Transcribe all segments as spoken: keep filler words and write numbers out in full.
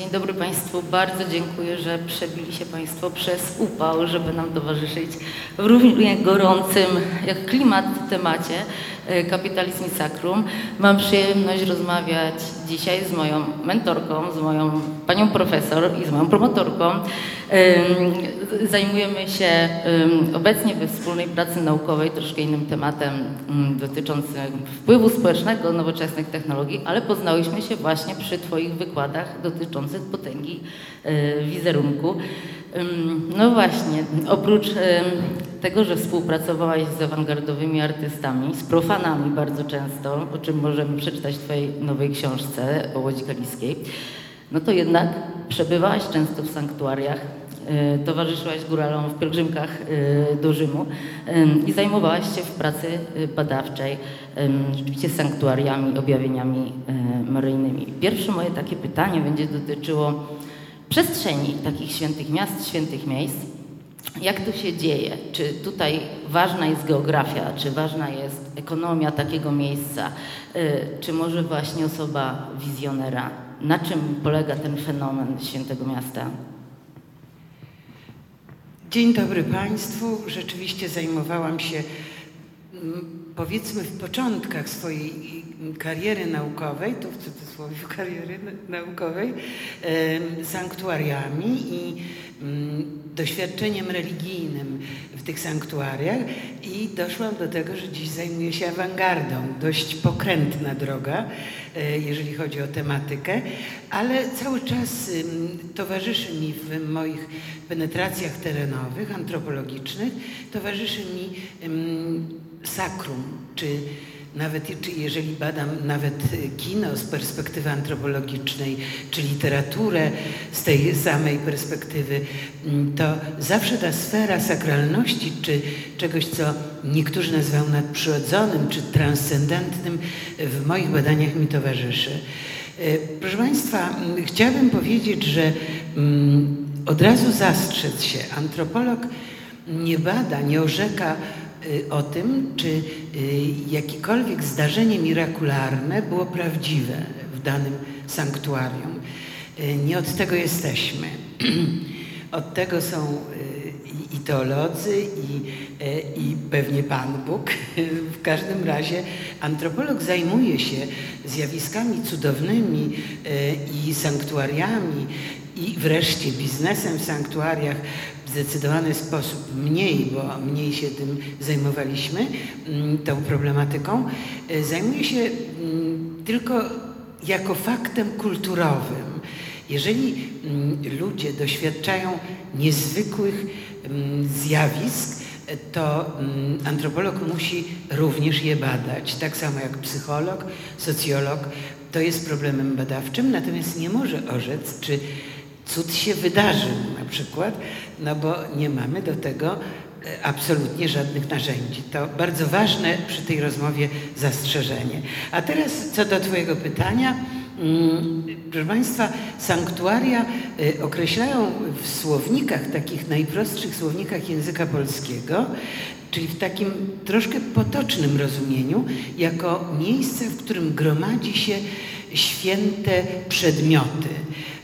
Dzień dobry Państwu. Bardzo dziękuję, że przebili się Państwo przez upał, żeby nam towarzyszyć w równie gorącym jak klimat temacie Kapitalizm i Sakrum. Mam przyjemność rozmawiać dzisiaj z moją mentorką, z moją panią profesor i z moją promotorką. Zajmujemy się obecnie we wspólnej pracy naukowej troszkę innym tematem dotyczącym wpływu społecznego nowoczesnych technologii, ale poznałyśmy się właśnie przy Twoich wykładach dotyczących potęgi wizerunku. No właśnie, oprócz tego, że współpracowałaś z awangardowymi artystami, z profanami bardzo często, o czym możemy przeczytać w Twojej nowej książce o Łodzi Kaliskiej, no to jednak przebywałaś często w sanktuariach, towarzyszyłaś góralom w pielgrzymkach do Rzymu i zajmowałaś się w pracy badawczej rzeczywiście sanktuariami, objawieniami maryjnymi. Pierwsze moje takie pytanie będzie dotyczyło przestrzeni takich świętych miast, świętych miejsc. Jak to się dzieje? Czy tutaj ważna jest geografia, czy ważna jest ekonomia takiego miejsca, czy może właśnie osoba wizjonera? Na czym polega ten fenomen świętego miasta? Dzień dobry Państwu. Rzeczywiście zajmowałam się, powiedzmy, w początkach swojej kariery naukowej, tu w cudzysłowie kariery naukowej, sanktuariami i doświadczeniem religijnym w tych sanktuariach i doszłam do tego, że dziś zajmuję się awangardą. Dość pokrętna droga, jeżeli chodzi o tematykę, ale cały czas towarzyszy mi w moich penetracjach terenowych, antropologicznych, towarzyszy mi sakrum, czy nawet czy jeżeli badam nawet kino z perspektywy antropologicznej, czy literaturę z tej samej perspektywy, to zawsze ta sfera sakralności, czy czegoś, co niektórzy nazywają nadprzyrodzonym, czy transcendentnym, w moich badaniach mi towarzyszy. Proszę Państwa, chciałabym powiedzieć, że od razu zastrzec się, antropolog nie bada, nie orzeka o tym, czy jakiekolwiek zdarzenie mirakularne było prawdziwe w danym sanktuarium. Nie od tego jesteśmy. Od tego są i teolodzy, i, i pewnie Pan Bóg. W każdym razie antropolog zajmuje się zjawiskami cudownymi i sanktuariami, i wreszcie biznesem w sanktuariach w zdecydowany sposób mniej, bo mniej się tym zajmowaliśmy, tą problematyką, zajmuje się tylko jako faktem kulturowym. Jeżeli ludzie doświadczają niezwykłych zjawisk, to antropolog musi również je badać, tak samo jak psycholog, socjolog. To jest problemem badawczym, natomiast nie może orzec, czy cud się wydarzył na przykład, no bo nie mamy do tego absolutnie żadnych narzędzi. To bardzo ważne przy tej rozmowie zastrzeżenie. A teraz co do Twojego pytania. Proszę Państwa, sanktuaria określają w słownikach, takich najprostszych słownikach języka polskiego, czyli w takim troszkę potocznym rozumieniu, jako miejsce, w którym gromadzi się święte przedmioty.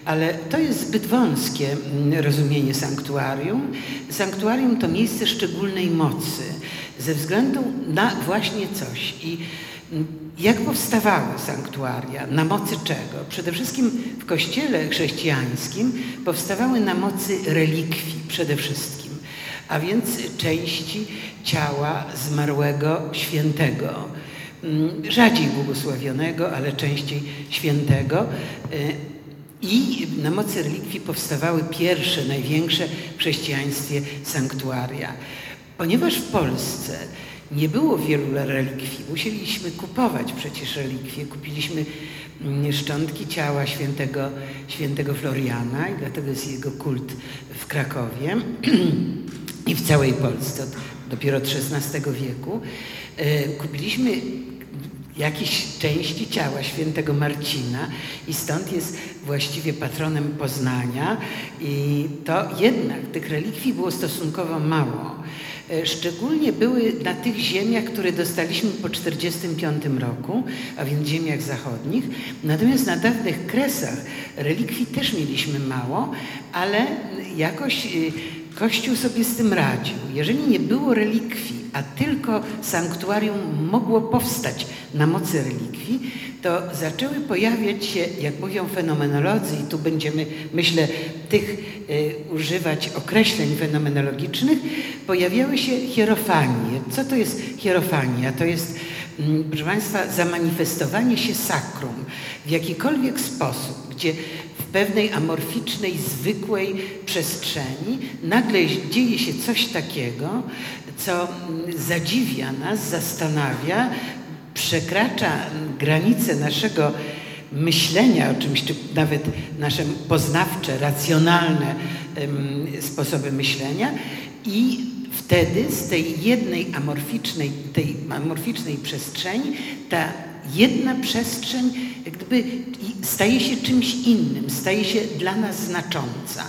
Ale to jest zbyt wąskie rozumienie sanktuarium. Sanktuarium to miejsce szczególnej mocy ze względu na właśnie coś. I jak powstawały sanktuaria? Na mocy czego? Przede wszystkim w kościele chrześcijańskim powstawały na mocy relikwii przede wszystkim, a więc części ciała zmarłego świętego. Rzadziej błogosławionego, ale częściej świętego. I na mocy relikwii powstawały pierwsze, największe w chrześcijaństwie sanktuaria. Ponieważ w Polsce nie było wielu relikwii, musieliśmy kupować przecież relikwie. Kupiliśmy szczątki ciała świętego, świętego Floriana i dlatego jest jego kult w Krakowie i w całej Polsce od, dopiero od szesnastego wieku. Kupiliśmy jakieś części ciała świętego Marcina i stąd jest właściwie patronem Poznania i to jednak tych relikwii było stosunkowo mało. szczególnie były na tych ziemiach, które dostaliśmy po tysiąc dziewięćset czterdziestym piątym roku, a więc ziemiach zachodnich. Natomiast na dawnych Kresach relikwii też mieliśmy mało, ale jakoś Kościół sobie z tym radził. Jeżeli nie było relikwii, a tylko sanktuarium mogło powstać na mocy relikwii, to zaczęły pojawiać się, jak mówią fenomenolodzy, i tu będziemy, myślę, tych y, używać określeń fenomenologicznych, pojawiały się hierofanie. Co to jest hierofania? To jest, mm, proszę Państwa, zamanifestowanie się sakrum w jakikolwiek sposób, gdzie w pewnej amorficznej, zwykłej przestrzeni nagle dzieje się coś takiego, co zadziwia nas, zastanawia, przekracza granice naszego myślenia o czymś, czy nawet nasze poznawcze, racjonalne um, sposoby myślenia, i wtedy z tej jednej amorficznej, tej amorficznej przestrzeni ta jedna przestrzeń jak gdyby staje się czymś innym, staje się dla nas znacząca.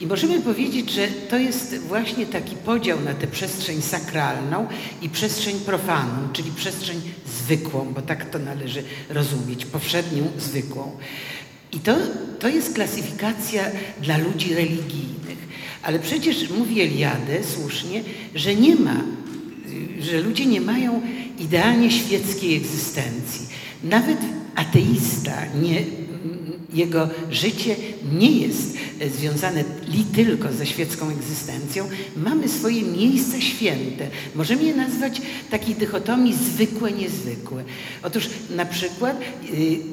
I możemy powiedzieć, że to jest właśnie taki podział na tę przestrzeń sakralną i przestrzeń profaną, czyli przestrzeń zwykłą, bo tak to należy rozumieć, powszednią, zwykłą. I to, to jest klasyfikacja dla ludzi religijnych. Ale przecież mówi Eliade słusznie, że nie ma, że ludzie nie mają idealnie świeckiej egzystencji. Nawet ateista nie... Jego życie nie jest związane li tylko ze świecką egzystencją. Mamy swoje miejsca święte. Możemy je nazwać takiej dychotomii zwykłe-niezwykłe. Otóż na przykład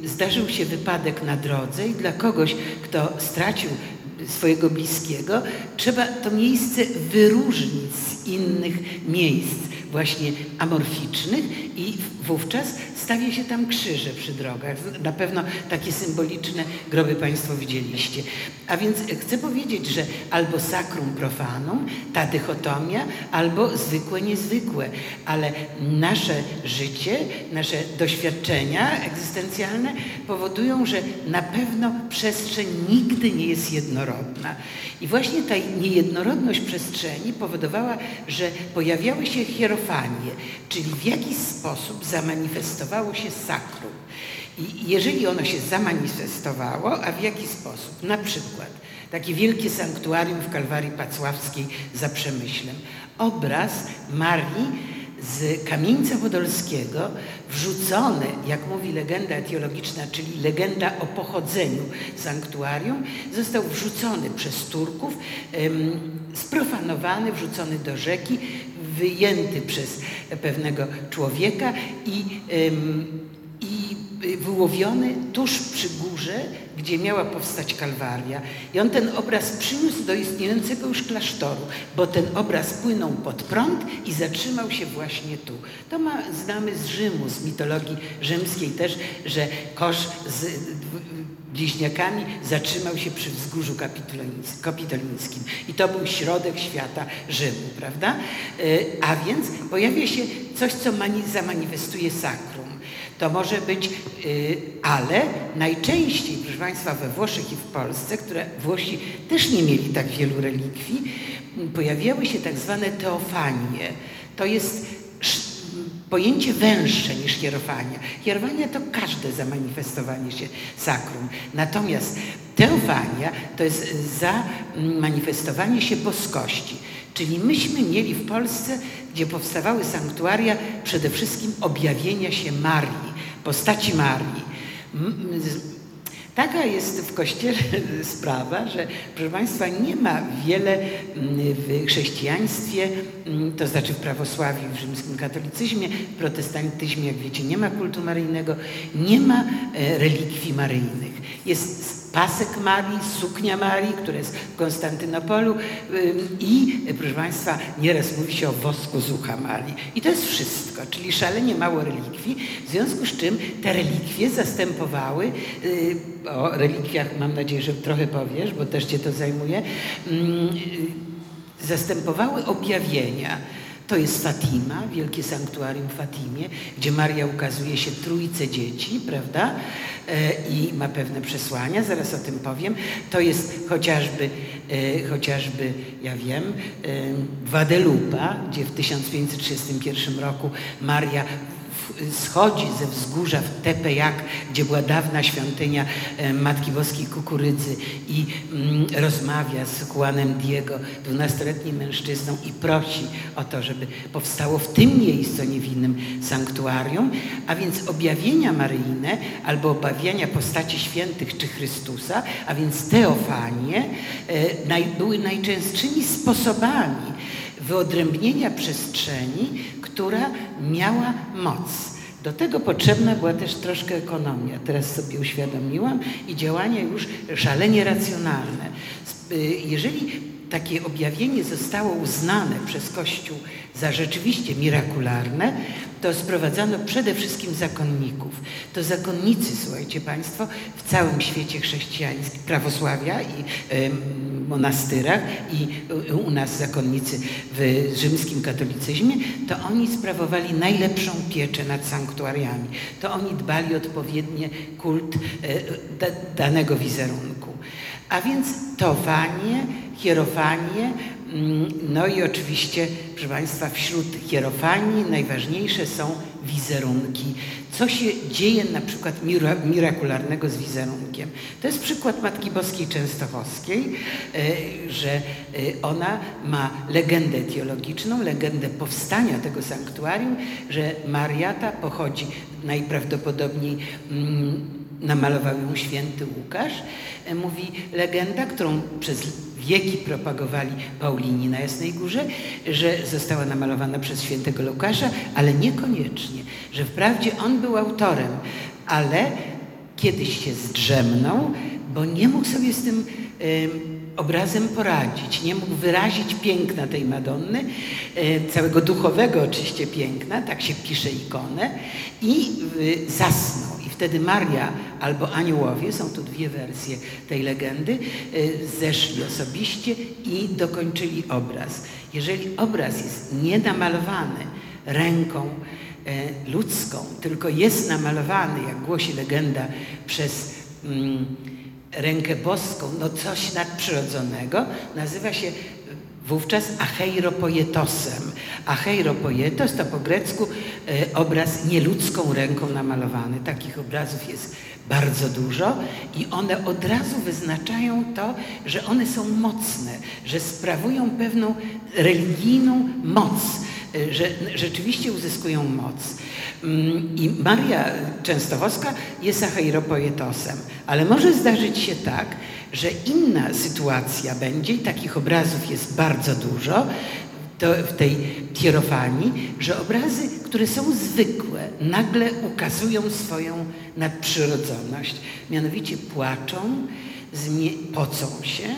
yy, zdarzył się wypadek na drodze i dla kogoś, kto stracił swojego bliskiego, trzeba to miejsce wyróżnić z innych miejsc właśnie amorficznych i wówczas stawia się tam krzyże przy drogach. Na pewno takie symboliczne groby Państwo widzieliście. A więc chcę powiedzieć, że albo sacrum profanum, ta dychotomia, albo zwykłe, niezwykłe, ale nasze życie, nasze doświadczenia egzystencjalne powodują, że na pewno przestrzeń nigdy nie jest jednorodna. I właśnie ta niejednorodność przestrzeni powodowała, że pojawiały się hierofanie, czyli w jakiś sposób zamanifestowało się sakrum. I jeżeli ono się zamanifestowało, a w jaki sposób? Na przykład takie wielkie sanktuarium w Kalwarii Pacławskiej za Przemyślem. Obraz Marii z Kamieńca Podolskiego wrzucony, jak mówi legenda etiologiczna, czyli legenda o pochodzeniu sanktuarium, został wrzucony przez Turków, sprofanowany, wrzucony do rzeki, wyjęty przez pewnego człowieka i, i wyłowiony tuż przy górze, gdzie miała powstać Kalwaria. I on ten obraz przyniósł do istniejącego już klasztoru, bo ten obraz płynął pod prąd i zatrzymał się właśnie tu. To ma, znamy z Rzymu, z mitologii rzymskiej też, że kosz z bliźniakami zatrzymał się przy wzgórzu kapitolińskim. I to był środek świata Rzymu, prawda? A więc pojawia się coś, co zamanifestuje sakrum. To może być, ale najczęściej, proszę Państwa, we Włoszech i w Polsce, które Włosi też nie mieli tak wielu relikwii, pojawiały się tak zwane teofanie. To jest pojęcie węższe niż hierofania. Hierofania to każde zamanifestowanie się sakrum. Natomiast teofania to jest zamanifestowanie się boskości. Czyli myśmy mieli w Polsce, gdzie powstawały sanktuaria, przede wszystkim objawienia się Marii, postaci Marii. Taka jest w Kościele sprawa, że, proszę Państwa, nie ma wiele w chrześcijaństwie, to znaczy w prawosławiu, w rzymskim katolicyzmie, w protestantyzmie, jak wiecie, nie ma kultu maryjnego, nie ma relikwii maryjnych. Jest pasek Marii, suknia Marii, która jest w Konstantynopolu i, proszę Państwa, nieraz mówi się o wosku z ucha Marii. I to jest wszystko, czyli szalenie mało relikwii, w związku z czym te relikwie zastępowały, o relikwiach mam nadzieję, że trochę powiesz, bo też Cię to zajmuje, zastępowały objawienia. To jest Fatima, wielkie sanktuarium w Fatimie, gdzie Maria ukazuje się trójce dzieci, prawda? I ma pewne przesłania, zaraz o tym powiem. To jest chociażby, chociażby ja wiem, Guadalupe, gdzie w tysiąc pięćset trzydziestym pierwszym roku Maria schodzi ze wzgórza w Tepejak, gdzie była dawna świątynia Matki Boskiej Kukurydzy, i rozmawia z Juanem Diego, dwunastoletnim mężczyzną, i prosi o to, żeby powstało w tym miejscu niewinnym sanktuarium, a więc objawienia maryjne albo objawienia postaci świętych czy Chrystusa, a więc teofanie, były najczęstszymi sposobami wyodrębnienia przestrzeni, która miała moc. Do tego potrzebna była też troszkę ekonomia. Teraz sobie uświadomiłam, i działania już szalenie racjonalne. Jeżeli takie objawienie zostało uznane przez Kościół za rzeczywiście mirakularne, to sprowadzano przede wszystkim zakonników. To zakonnicy, słuchajcie Państwo, w całym świecie chrześcijańskim, prawosławia i y, monastyrach, i y, u nas zakonnicy w rzymskim katolicyzmie, to oni sprawowali najlepszą pieczę nad sanktuariami. To oni dbali odpowiednio kult y, da, danego wizerunku. A więc teofanie, hierofanie, no i oczywiście, proszę Państwa, wśród hierofanii najważniejsze są wizerunki. Co się dzieje na przykład mira, mirakularnego z wizerunkiem? To jest przykład Matki Boskiej Częstochowskiej, że ona ma legendę teologiczną, legendę powstania tego sanktuarium, że Maria ta pochodzi najprawdopodobniej, namalował ją święty Łukasz, mówi legenda, którą przez wieki propagowali Paulini na Jasnej Górze, że została namalowana przez świętego Łukasza, ale niekoniecznie, że wprawdzie on był autorem, ale kiedyś się zdrzemnął, bo nie mógł sobie z tym y, obrazem poradzić, nie mógł wyrazić piękna tej Madonny, y, całego duchowego oczywiście piękna, tak się pisze ikonę, i y, zasnął. Wtedy Maria albo aniołowie, są tu dwie wersje tej legendy, zeszli osobiście i dokończyli obraz. Jeżeli obraz jest nie namalowany ręką ludzką, tylko jest namalowany, jak głosi legenda, przez rękę boską, no coś nadprzyrodzonego, nazywa się wówczas acheiropoietosem. Acheiropoietos to po grecku y, obraz nieludzką ręką namalowany. Takich obrazów jest bardzo dużo i one od razu wyznaczają to, że one są mocne, że sprawują pewną religijną moc, y, że rzeczywiście uzyskują moc. Ym, I Maria Częstochowska jest acheiropoietosem, ale może zdarzyć się tak, że inna sytuacja będzie, i takich obrazów jest bardzo dużo to w tej hierofanii, że obrazy, które są zwykłe, nagle ukazują swoją nadprzyrodzoność. Mianowicie płaczą, pocą się,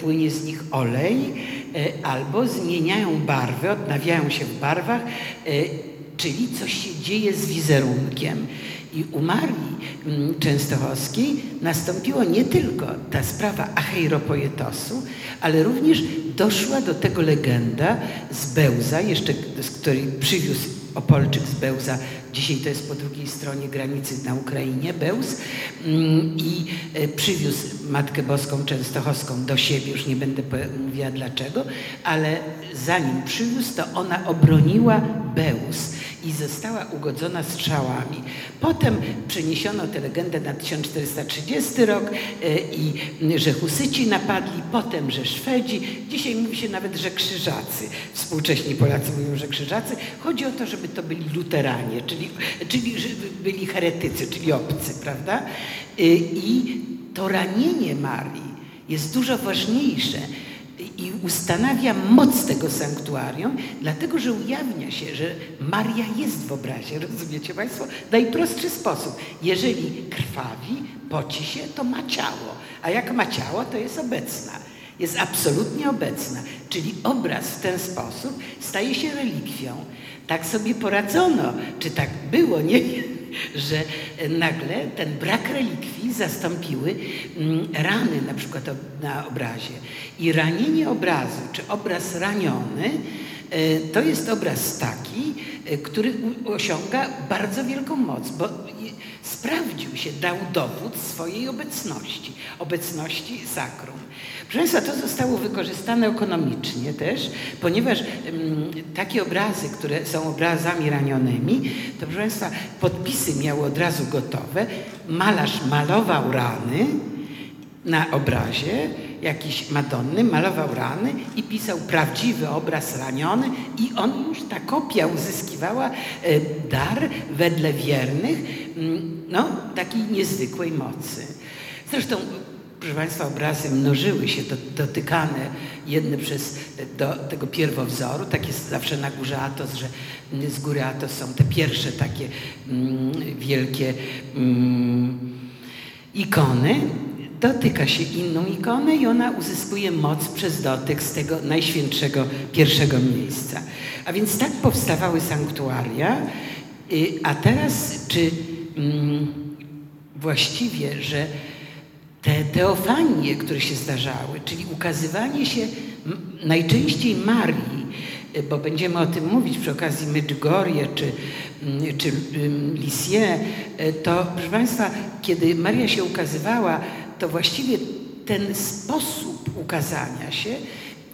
płynie z nich olej, albo zmieniają barwy, odnawiają się w barwach, czyli coś się dzieje z wizerunkiem. I u Marii Częstochowskiej nastąpiło nie tylko ta sprawa acheiropoietosu, ale również doszła do tego legenda z Bełza, jeszcze, z której przywiózł Opolczyk z Bełza. Dzisiaj to jest po drugiej stronie granicy na Ukrainie, Bełz. I przywiózł Matkę Boską Częstochowską do siebie, już nie będę mówiła dlaczego, ale zanim przywiózł, to ona obroniła Bełz i została ugodzona strzałami. Potem przeniesiono tę legendę na tysiąc czterysta trzydziesty rok i że Husyci napadli, potem, że Szwedzi. Dzisiaj mówi się nawet, że Krzyżacy. Współcześni Polacy mówią, że Krzyżacy. Chodzi o to, żeby to byli luteranie, czyli, czyli żeby byli heretycy, czyli obcy, prawda? I to ranienie Marii jest dużo ważniejsze i ustanawia moc tego sanktuarium, dlatego że ujawnia się, że Maria jest w obrazie, rozumiecie Państwo? W najprostszy sposób. Jeżeli krwawi, poci się, to ma ciało, a jak ma ciało, to jest obecna. Jest absolutnie obecna, czyli obraz w ten sposób staje się relikwią. Tak sobie poradzono, czy tak było, nie wiem, że nagle ten brak relikwii zastąpiły rany na przykład na obrazie. I ranienie obrazu, czy obraz raniony to jest obraz taki, który osiąga bardzo wielką moc, bo sprawdził się, dał dowód swojej obecności, obecności sakrum. Proszę Państwa, to zostało wykorzystane ekonomicznie też, ponieważ m, takie obrazy, które są obrazami ranionymi, to proszę Państwa, podpisy miały od razu gotowe, malarz malował rany na obrazie, jakiś Madonny, malował rany i pisał prawdziwy obraz raniony i on już, ta kopia uzyskiwała dar wedle wiernych, no takiej niezwykłej mocy. Zresztą, proszę Państwa, obrazy mnożyły się, do, dotykane jedne przez do tego pierwowzoru. Tak jest zawsze na górze Athos, że z góry Athos są te pierwsze takie mm, wielkie mm, ikony. Dotyka się inną ikonę i ona uzyskuje moc przez dotyk z tego najświętszego pierwszego miejsca. A więc tak powstawały sanktuaria, a teraz czy mm, właściwie, że te teofanie, które się zdarzały, czyli ukazywanie się najczęściej Marii, bo będziemy o tym mówić przy okazji Medjugorje czy, czy Lisieux, to proszę Państwa, kiedy Maria się ukazywała, to właściwie ten sposób ukazania się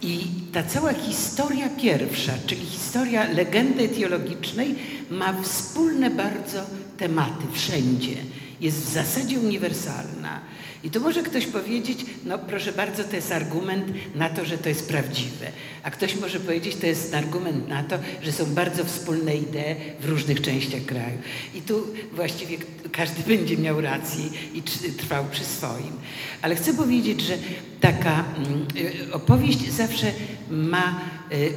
i ta cała historia pierwsza, czyli historia legendy etiologicznej, ma wspólne bardzo tematy wszędzie. Jest w zasadzie uniwersalna. I tu może ktoś powiedzieć, no proszę bardzo, to jest argument na to, że to jest prawdziwe. A ktoś może powiedzieć, to jest argument na to, że są bardzo wspólne idee w różnych częściach kraju. I tu właściwie każdy będzie miał rację i trwał przy swoim. Ale chcę powiedzieć, że taka opowieść zawsze ma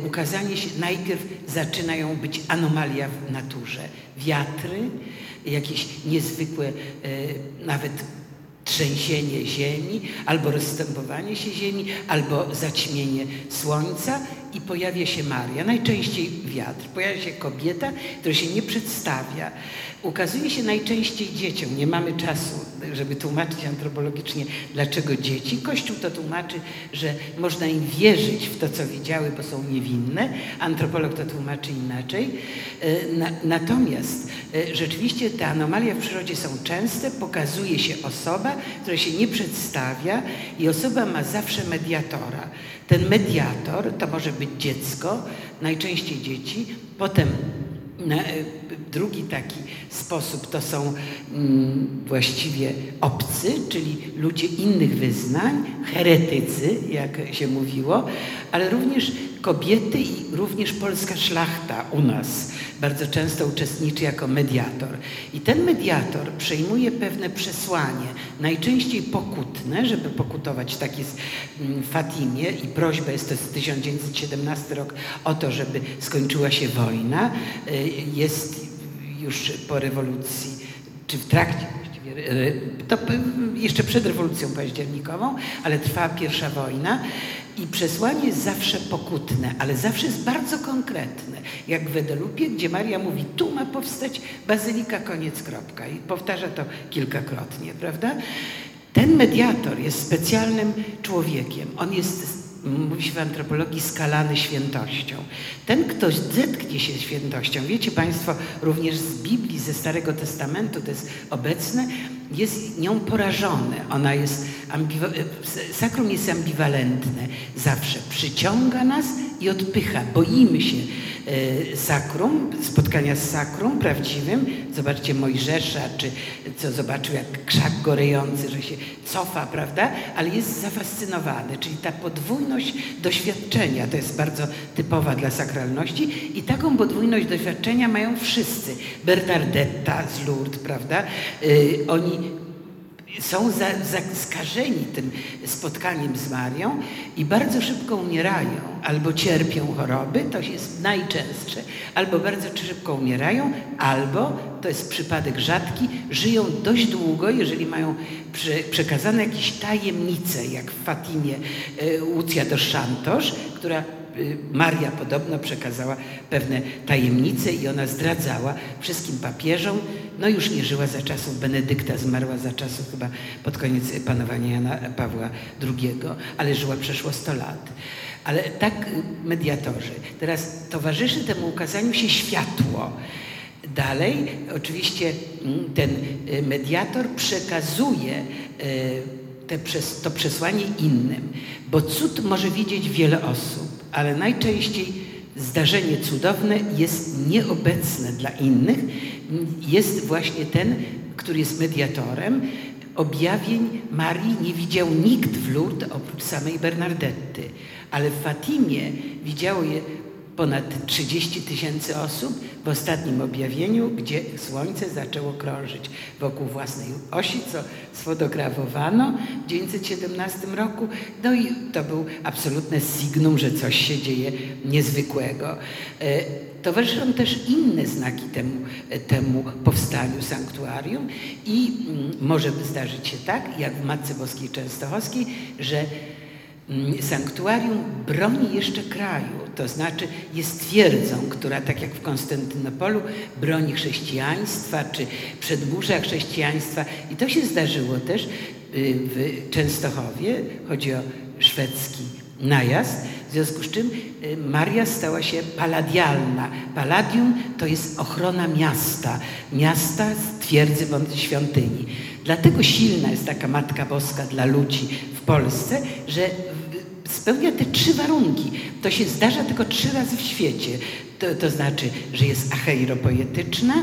ukazanie się, najpierw zaczynają być anomalia w naturze. Wiatry, jakieś niezwykłe nawet trzęsienie ziemi, albo rozstępowanie się ziemi, albo zaćmienie słońca i pojawia się Maria, najczęściej wiatr. Pojawia się kobieta, która się nie przedstawia. Ukazuje się najczęściej dzieciom. Nie mamy czasu, żeby tłumaczyć antropologicznie, dlaczego dzieci. Kościół to tłumaczy, że można im wierzyć w to, co widziały, bo są niewinne. Antropolog to tłumaczy inaczej. Natomiast rzeczywiście te anomalie w przyrodzie są częste. Pokazuje się osoba, która się nie przedstawia i osoba ma zawsze mediatora. Ten mediator to może być dziecko, najczęściej dzieci, potem drugi taki sposób to są właściwie obcy, czyli ludzie innych wyznań, heretycy, jak się mówiło, ale również kobiety i również polska szlachta u nas bardzo często uczestniczy jako mediator. I ten mediator przejmuje pewne przesłanie, najczęściej pokutne, żeby pokutować, tak jest w Fatimie i prośba jest to z tysiąc dziewięćset siedemnasty rok o to, żeby skończyła się wojna. Jest już po rewolucji, czy w trakcie, to jeszcze przed rewolucją październikową, ale trwa pierwsza wojna i przesłanie jest zawsze pokutne, ale zawsze jest bardzo konkretne. Jak w Guadalupie, gdzie Maria mówi, tu ma powstać bazylika, koniec, kropka. I powtarza to kilkakrotnie, prawda? Ten mediator jest specjalnym człowiekiem. On jest, mówi się w antropologii, skalany świętością. Ten, kto zetknie się świętością, wiecie Państwo, również z Biblii, ze Starego Testamentu, to jest obecne, jest nią porażony. Ona jest ambiwa- sakrum jest ambiwalentne. Zawsze przyciąga nas i odpycha. Boimy się sakrum, spotkania z sakrum prawdziwym. Zobaczcie Mojżesza, czy co zobaczył, jak krzak gorejący, że się cofa, prawda? Ale jest zafascynowany, czyli ta podwójność doświadczenia, to jest bardzo typowa dla sakralności i taką podwójność doświadczenia mają wszyscy. Bernardetta z Lourdes, prawda? Yy, oni są za, za, skażeni tym spotkaniem z Marią i bardzo szybko umierają, albo cierpią choroby, to jest najczęstsze, albo bardzo szybko umierają, albo, to jest przypadek rzadki, żyją dość długo, jeżeli mają prze, przekazane jakieś tajemnice, jak w Fatimie y, Łucja do Szantosz, która Maria podobno przekazała pewne tajemnice i ona zdradzała wszystkim papieżom. No już nie żyła za czasów Benedykta, zmarła za czasów chyba pod koniec panowania Jana Pawła drugiego, ale żyła przeszło sto lat. Ale tak mediatorzy. Teraz towarzyszy temu ukazaniu się światło. Dalej oczywiście ten mediator przekazuje te, to przesłanie innym, bo cud może widzieć wiele osób, ale najczęściej zdarzenie cudowne jest nieobecne dla innych. Jest właśnie ten, który jest mediatorem. Objawień Marii nie widział nikt w Lourdes oprócz samej Bernardetty, ale w Fatimie widziało je ponad trzydzieści tysięcy osób w ostatnim objawieniu, gdzie słońce zaczęło krążyć wokół własnej osi, co sfotografowano w tysiąc dziewięćset siedemnastym roku. No i to był absolutne signum, że coś się dzieje niezwykłego. Towarzyszą też inne znaki temu, temu powstaniu sanktuarium i może zdarzyć się tak, jak w Matce Boskiej Częstochowskiej, że sanktuarium broni jeszcze kraju, to znaczy jest twierdzą, która tak jak w Konstantynopolu broni chrześcijaństwa czy przedmurza chrześcijaństwa. I to się zdarzyło też w Częstochowie, chodzi o szwedzki najazd, w związku z czym Maria stała się paladialna. Paladium to jest ochrona miasta, miasta twierdzy bądź świątyni. Dlatego silna jest taka Matka Boska dla ludzi w Polsce, że spełnia te trzy warunki. To się zdarza tylko trzy razy w świecie. To, to znaczy, że jest acheiropoietyczna,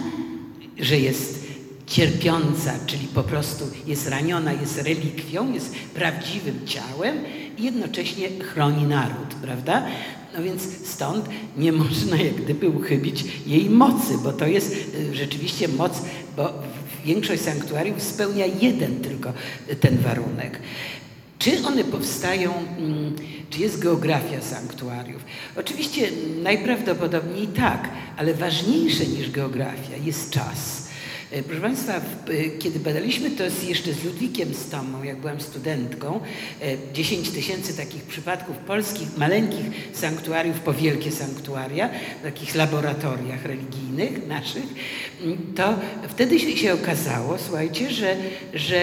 że jest cierpiąca, czyli po prostu jest raniona, jest relikwią, jest prawdziwym ciałem i jednocześnie chroni naród, prawda? No więc stąd nie można jak gdyby uchybić jej mocy, bo to jest rzeczywiście moc, bo większość sanktuariów spełnia jeden tylko ten warunek. Czy one powstają, czy jest geografia sanktuariów? Oczywiście najprawdopodobniej tak, ale ważniejsze niż geografia jest czas. Proszę Państwa, kiedy badaliśmy to jeszcze z Ludwikiem Stomą, jak byłam studentką, dziesięć tysięcy takich przypadków polskich, maleńkich sanktuariów po wielkie sanktuaria, w takich laboratoriach religijnych naszych, to wtedy się okazało, słuchajcie, że, że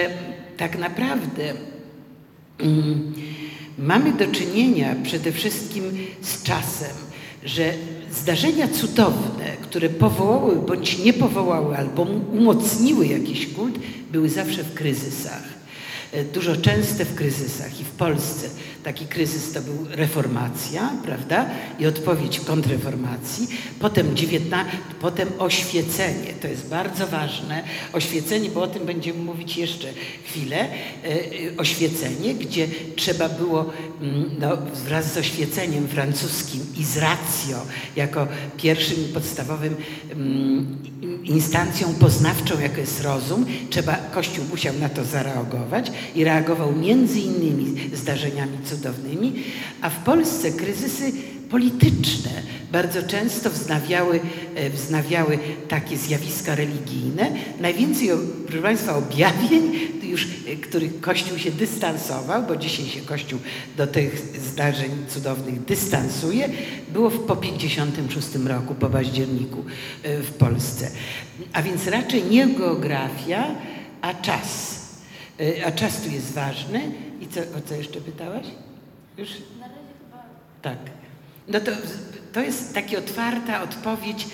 tak naprawdę mamy do czynienia przede wszystkim z czasem, że zdarzenia cudowne, które powołały bądź nie powołały albo umocniły jakiś kult, były zawsze w kryzysach. Dużo częste w kryzysach i w Polsce taki kryzys to był reformacja, prawda? I odpowiedź kontrreformacji, potem, dziewiętna, potem oświecenie, to jest bardzo ważne. Oświecenie, bo o tym będziemy mówić jeszcze chwilę. Oświecenie, gdzie trzeba było no, wraz z oświeceniem francuskim i z ratio jako pierwszym i podstawowym instancją poznawczą, jaką jest rozum, trzeba, Kościół musiał na to zareagować i reagował między innymi zdarzeniami cudownymi, a w Polsce kryzysy polityczne bardzo często wznawiały, wznawiały takie zjawiska religijne. Najwięcej, proszę Państwa, objawień, już, których Kościół się dystansował, bo dzisiaj się Kościół do tych zdarzeń cudownych dystansuje, było po pięćdziesiątym szóstym roku, po październiku w Polsce. A więc raczej nie geografia, a czas. A czas tu jest ważny. I co, o co jeszcze pytałaś? Już? Na razie chyba. Tak. No to, to jest taka otwarta odpowiedź,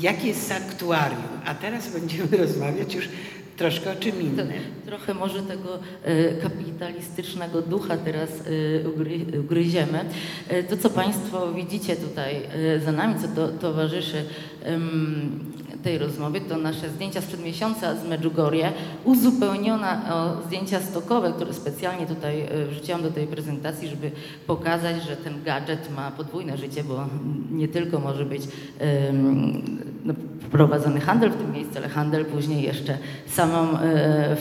jakie jest sanktuarium. A teraz będziemy rozmawiać już troszkę o czym innym. Trochę może tego kapitalistycznego ducha teraz ugryziemy. To, co Państwo widzicie tutaj za nami, co to, towarzyszy tej rozmowie, to nasze zdjęcia sprzed miesiąca z Medjugorje, uzupełniona o zdjęcia stokowe, które specjalnie tutaj wrzuciłam do tej prezentacji, żeby pokazać, że ten gadżet ma podwójne życie, bo nie tylko może być prowadzony handel w tym miejscu, ale handel później jeszcze samą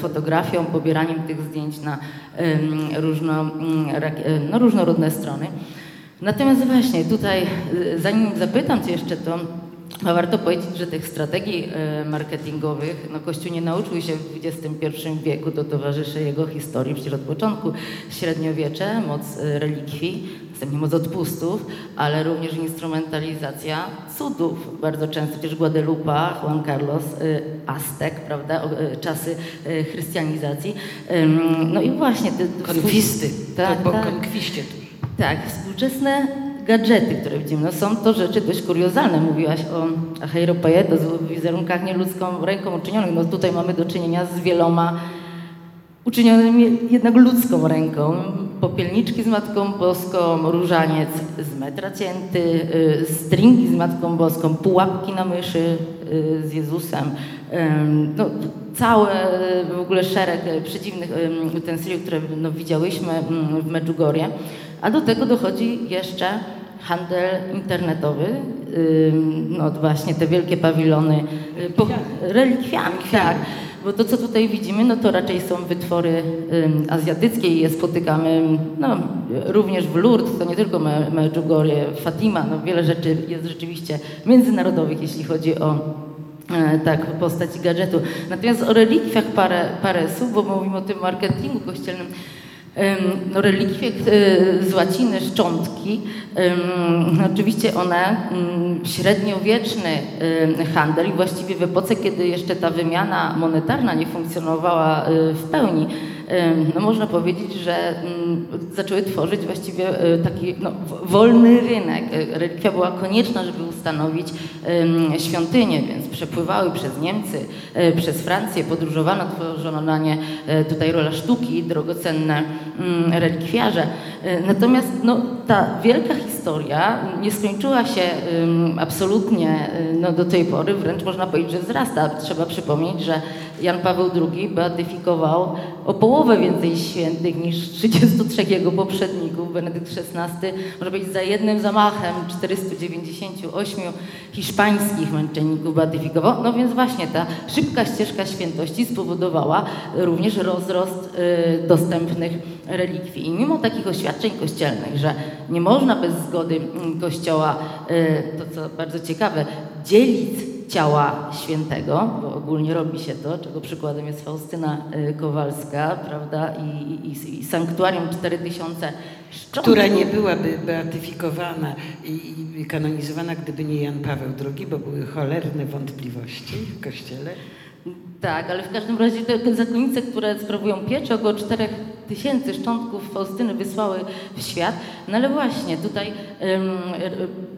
fotografią, pobieraniem tych zdjęć na różno, no, różnorodne strony. Natomiast właśnie tutaj, zanim zapytam Cię jeszcze, to A warto powiedzieć, że tych strategii marketingowych no Kościół nie nauczył się w dwudziestym pierwszym wieku, to towarzyszy jego historii przecież od początku. Średniowiecze, moc relikwii, następnie moc odpustów, ale również instrumentalizacja cudów. Bardzo często przecież Guadalupe, Juan Carlos, Aztek, prawda, czasy chrystianizacji. No i właśnie te... Konkwisty, tak, po tak, konkwiście. Tak, współczesne gadżety, które widzimy, no są to rzeczy dość kuriozalne. Mówiłaś o Heiropajetos, w wizerunkach nieludzką ręką uczynionych. No tutaj mamy do czynienia z wieloma uczynionymi jednak ludzką ręką. Popielniczki z Matką Boską, różaniec z metra cięty, stringi z Matką Boską, pułapki na myszy z Jezusem. No, cały w ogóle szereg przedziwnych utensyliów, które no, widziałyśmy w Medjugorje. A do tego dochodzi jeszcze handel internetowy, no właśnie te wielkie pawilony, relikwiami, tak. Bo to, co tutaj widzimy, no to raczej są wytwory azjatyckie i je spotykamy no, również w Lourdes, to nie tylko Medjugorje, Fatima, no wiele rzeczy jest rzeczywiście międzynarodowych, jeśli chodzi o tak, postać i gadżetu. Natomiast o relikwiach parę, parę słów, bo mówimy o tym marketingu kościelnym. No, relikwie z łaciny, szczątki, oczywiście one, średniowieczny handel i właściwie w epoce, kiedy jeszcze ta wymiana monetarna nie funkcjonowała w pełni, no można powiedzieć, że zaczęły tworzyć właściwie taki no, wolny rynek. Relikwia była konieczna, żeby ustanowić świątynię, więc przepływały przez Niemcy, przez Francję, podróżowano, tworzono na nie tutaj rola sztuki, drogocenne relikwiarze. Natomiast no, ta wielka historia nie skończyła się absolutnie no, do tej pory, wręcz można powiedzieć, że wzrasta. Trzeba przypomnieć, że Jan Paweł drugi beatyfikował o połowę więcej świętych niż trzydziestu trzech jego poprzedników. Benedykt szesnasty, może być za jednym zamachem czterystu dziewięćdziesięciu ośmiu hiszpańskich męczenników beatyfikował. No więc właśnie ta szybka ścieżka świętości spowodowała również rozrost y, dostępnych relikwii. I mimo takich oświadczeń kościelnych, że nie można bez zgody Kościoła, y, to co bardzo ciekawe, dzielić ciała świętego, bo ogólnie robi się to, czego przykładem jest Faustyna Kowalska, prawda, i, i, i sanktuarium cztery tysiące szczątków. Która nie byłaby beatyfikowana i kanonizowana, gdyby nie Jan Paweł drugi, bo były cholerne wątpliwości w Kościele. Tak, ale w każdym razie te zakonnice, które sprawują pieczę, około czterech tysięcy szczątków Faustyny wysłały w świat. No ale właśnie tutaj um,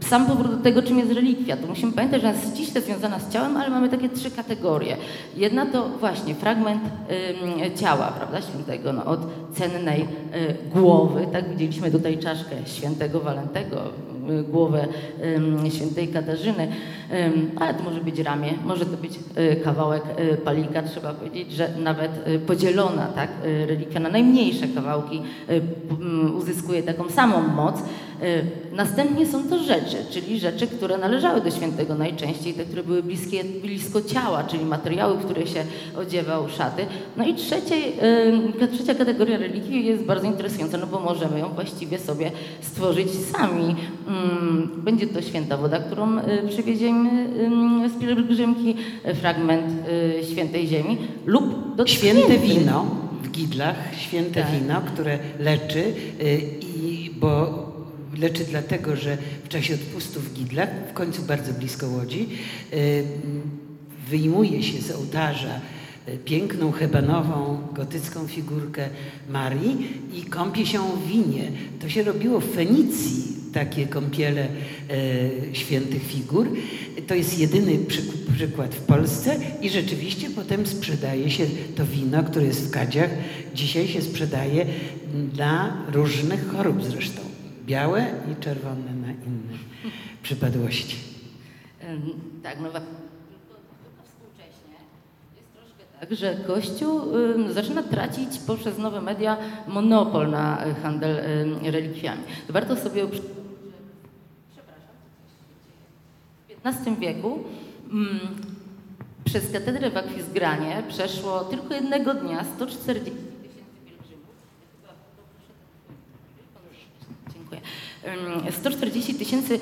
sam powrót do tego, czym jest relikwia. To musimy pamiętać, że ona jest ściśle związana z ciałem, ale mamy takie trzy kategorie. Jedna to właśnie fragment um, ciała, prawda, świętego, no, od cennej um, głowy, tak, widzieliśmy tutaj czaszkę świętego Walentego, głowę um, świętej Katarzyny, um, ale to może być ramię, może to być um, kawałek um, palika, trzeba powiedzieć, że nawet um, podzielona, tak, um, relikwia na najmniejsze kawałki um, uzyskuje taką samą moc. Um, następnie są to rzeczy, czyli rzeczy, które należały do świętego najczęściej, te, które były bliskie, blisko ciała, czyli materiały, w które się odziewał, szaty. No i trzeciej, um, trzecia kategoria relikwii jest bardzo interesująca, no bo możemy ją właściwie sobie stworzyć sami. Um, Będzie to święta woda, którą przywieziemy z pielgrzymki, fragment świętej ziemi lub do święte wino w Gidlach, święte tak. wino, które leczy, i bo leczy dlatego, że w czasie odpustu w Gidlach, w końcu bardzo blisko Łodzi, wyjmuje się z ołtarza piękną, hebanową, gotycką figurkę Marii i kąpie się w winie. To się robiło w Fenicji, takie kąpiele e, świętych figur. To jest jedyny przyk- przykład w Polsce i rzeczywiście potem sprzedaje się to wino, które jest w kadziach. Dzisiaj się sprzedaje dla różnych chorób zresztą. Białe i czerwone na inne przypadłości. Tak, no Także Kościół y, zaczyna tracić poprzez nowe media monopol na handel y, relikwiami. Warto sobie... Przepraszam. W piętnastym wieku mm, przez katedrę w Akwizgranie przeszło tylko jednego dnia sto czterdzieści tysięcy pielgrzymów. Dziękuję. sto czterdzieści tysięcy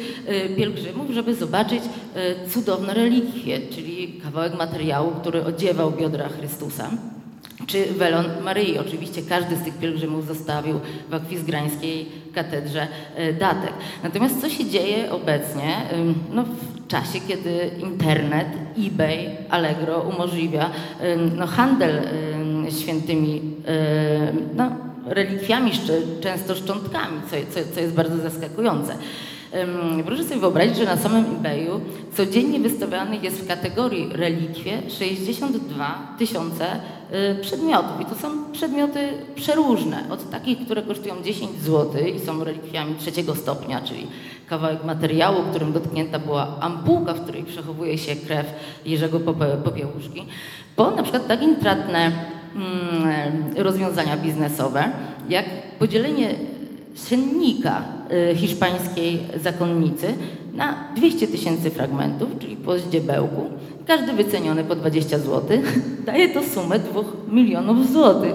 pielgrzymów, żeby zobaczyć cudowne relikwie, czyli kawałek materiału, który odziewał biodra Chrystusa, czy welon Maryi. Oczywiście każdy z tych pielgrzymów zostawił w akwizgrańskiej katedrze datek. Natomiast co się dzieje obecnie, no, w czasie, kiedy internet, eBay, Allegro umożliwia no, handel świętymi no, relikwiami, często szczątkami, co, co, co jest bardzo zaskakujące. Proszę sobie wyobrazić, że na samym eBayu codziennie wystawianych jest w kategorii relikwie sześćdziesiąt dwa tysiące przedmiotów. I to są przedmioty przeróżne. Od takich, które kosztują dziesięć złotych i są relikwiami trzeciego stopnia, czyli kawałek materiału, którym dotknięta była ampułka, w której przechowuje się krew Jerzego Popiełuszki, po na przykład tak intratne rozwiązania biznesowe, jak podzielenie sennika hiszpańskiej zakonnicy na dwieście tysięcy fragmentów, czyli po zdziebełku, każdy wyceniony po dwadzieścia złotych, daje to sumę dwóch milionów złotych.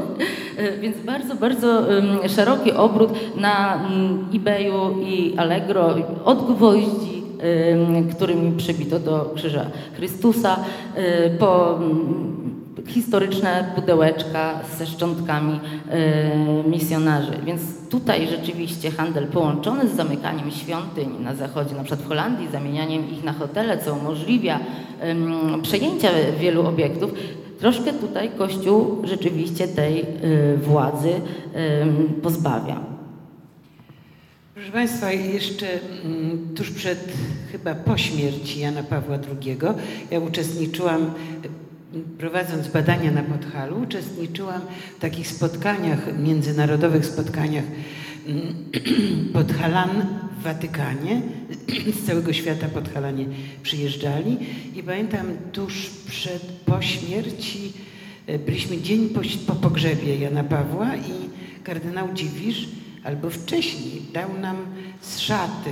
Więc bardzo, bardzo szeroki obrót na eBayu i Allegro od gwoździ, którymi przybito do krzyża Chrystusa, po historyczne pudełeczka ze szczątkami misjonarzy. Więc tutaj rzeczywiście handel połączony z zamykaniem świątyń na zachodzie, na przykład w Holandii, zamienianiem ich na hotele, co umożliwia przejęcia wielu obiektów, troszkę tutaj Kościół rzeczywiście tej władzy pozbawia. Proszę Państwa, jeszcze tuż przed, chyba po śmierci Jana Pawła drugiego, ja uczestniczyłam, prowadząc badania na Podhalu, uczestniczyłam w takich spotkaniach, międzynarodowych spotkaniach Podhalan w Watykanie. Z całego świata Podhalanie przyjeżdżali i pamiętam tuż przed, po śmierci, byliśmy dzień po, po pogrzebie Jana Pawła i kardynał Dziwisz, albo wcześniej, dał nam z szaty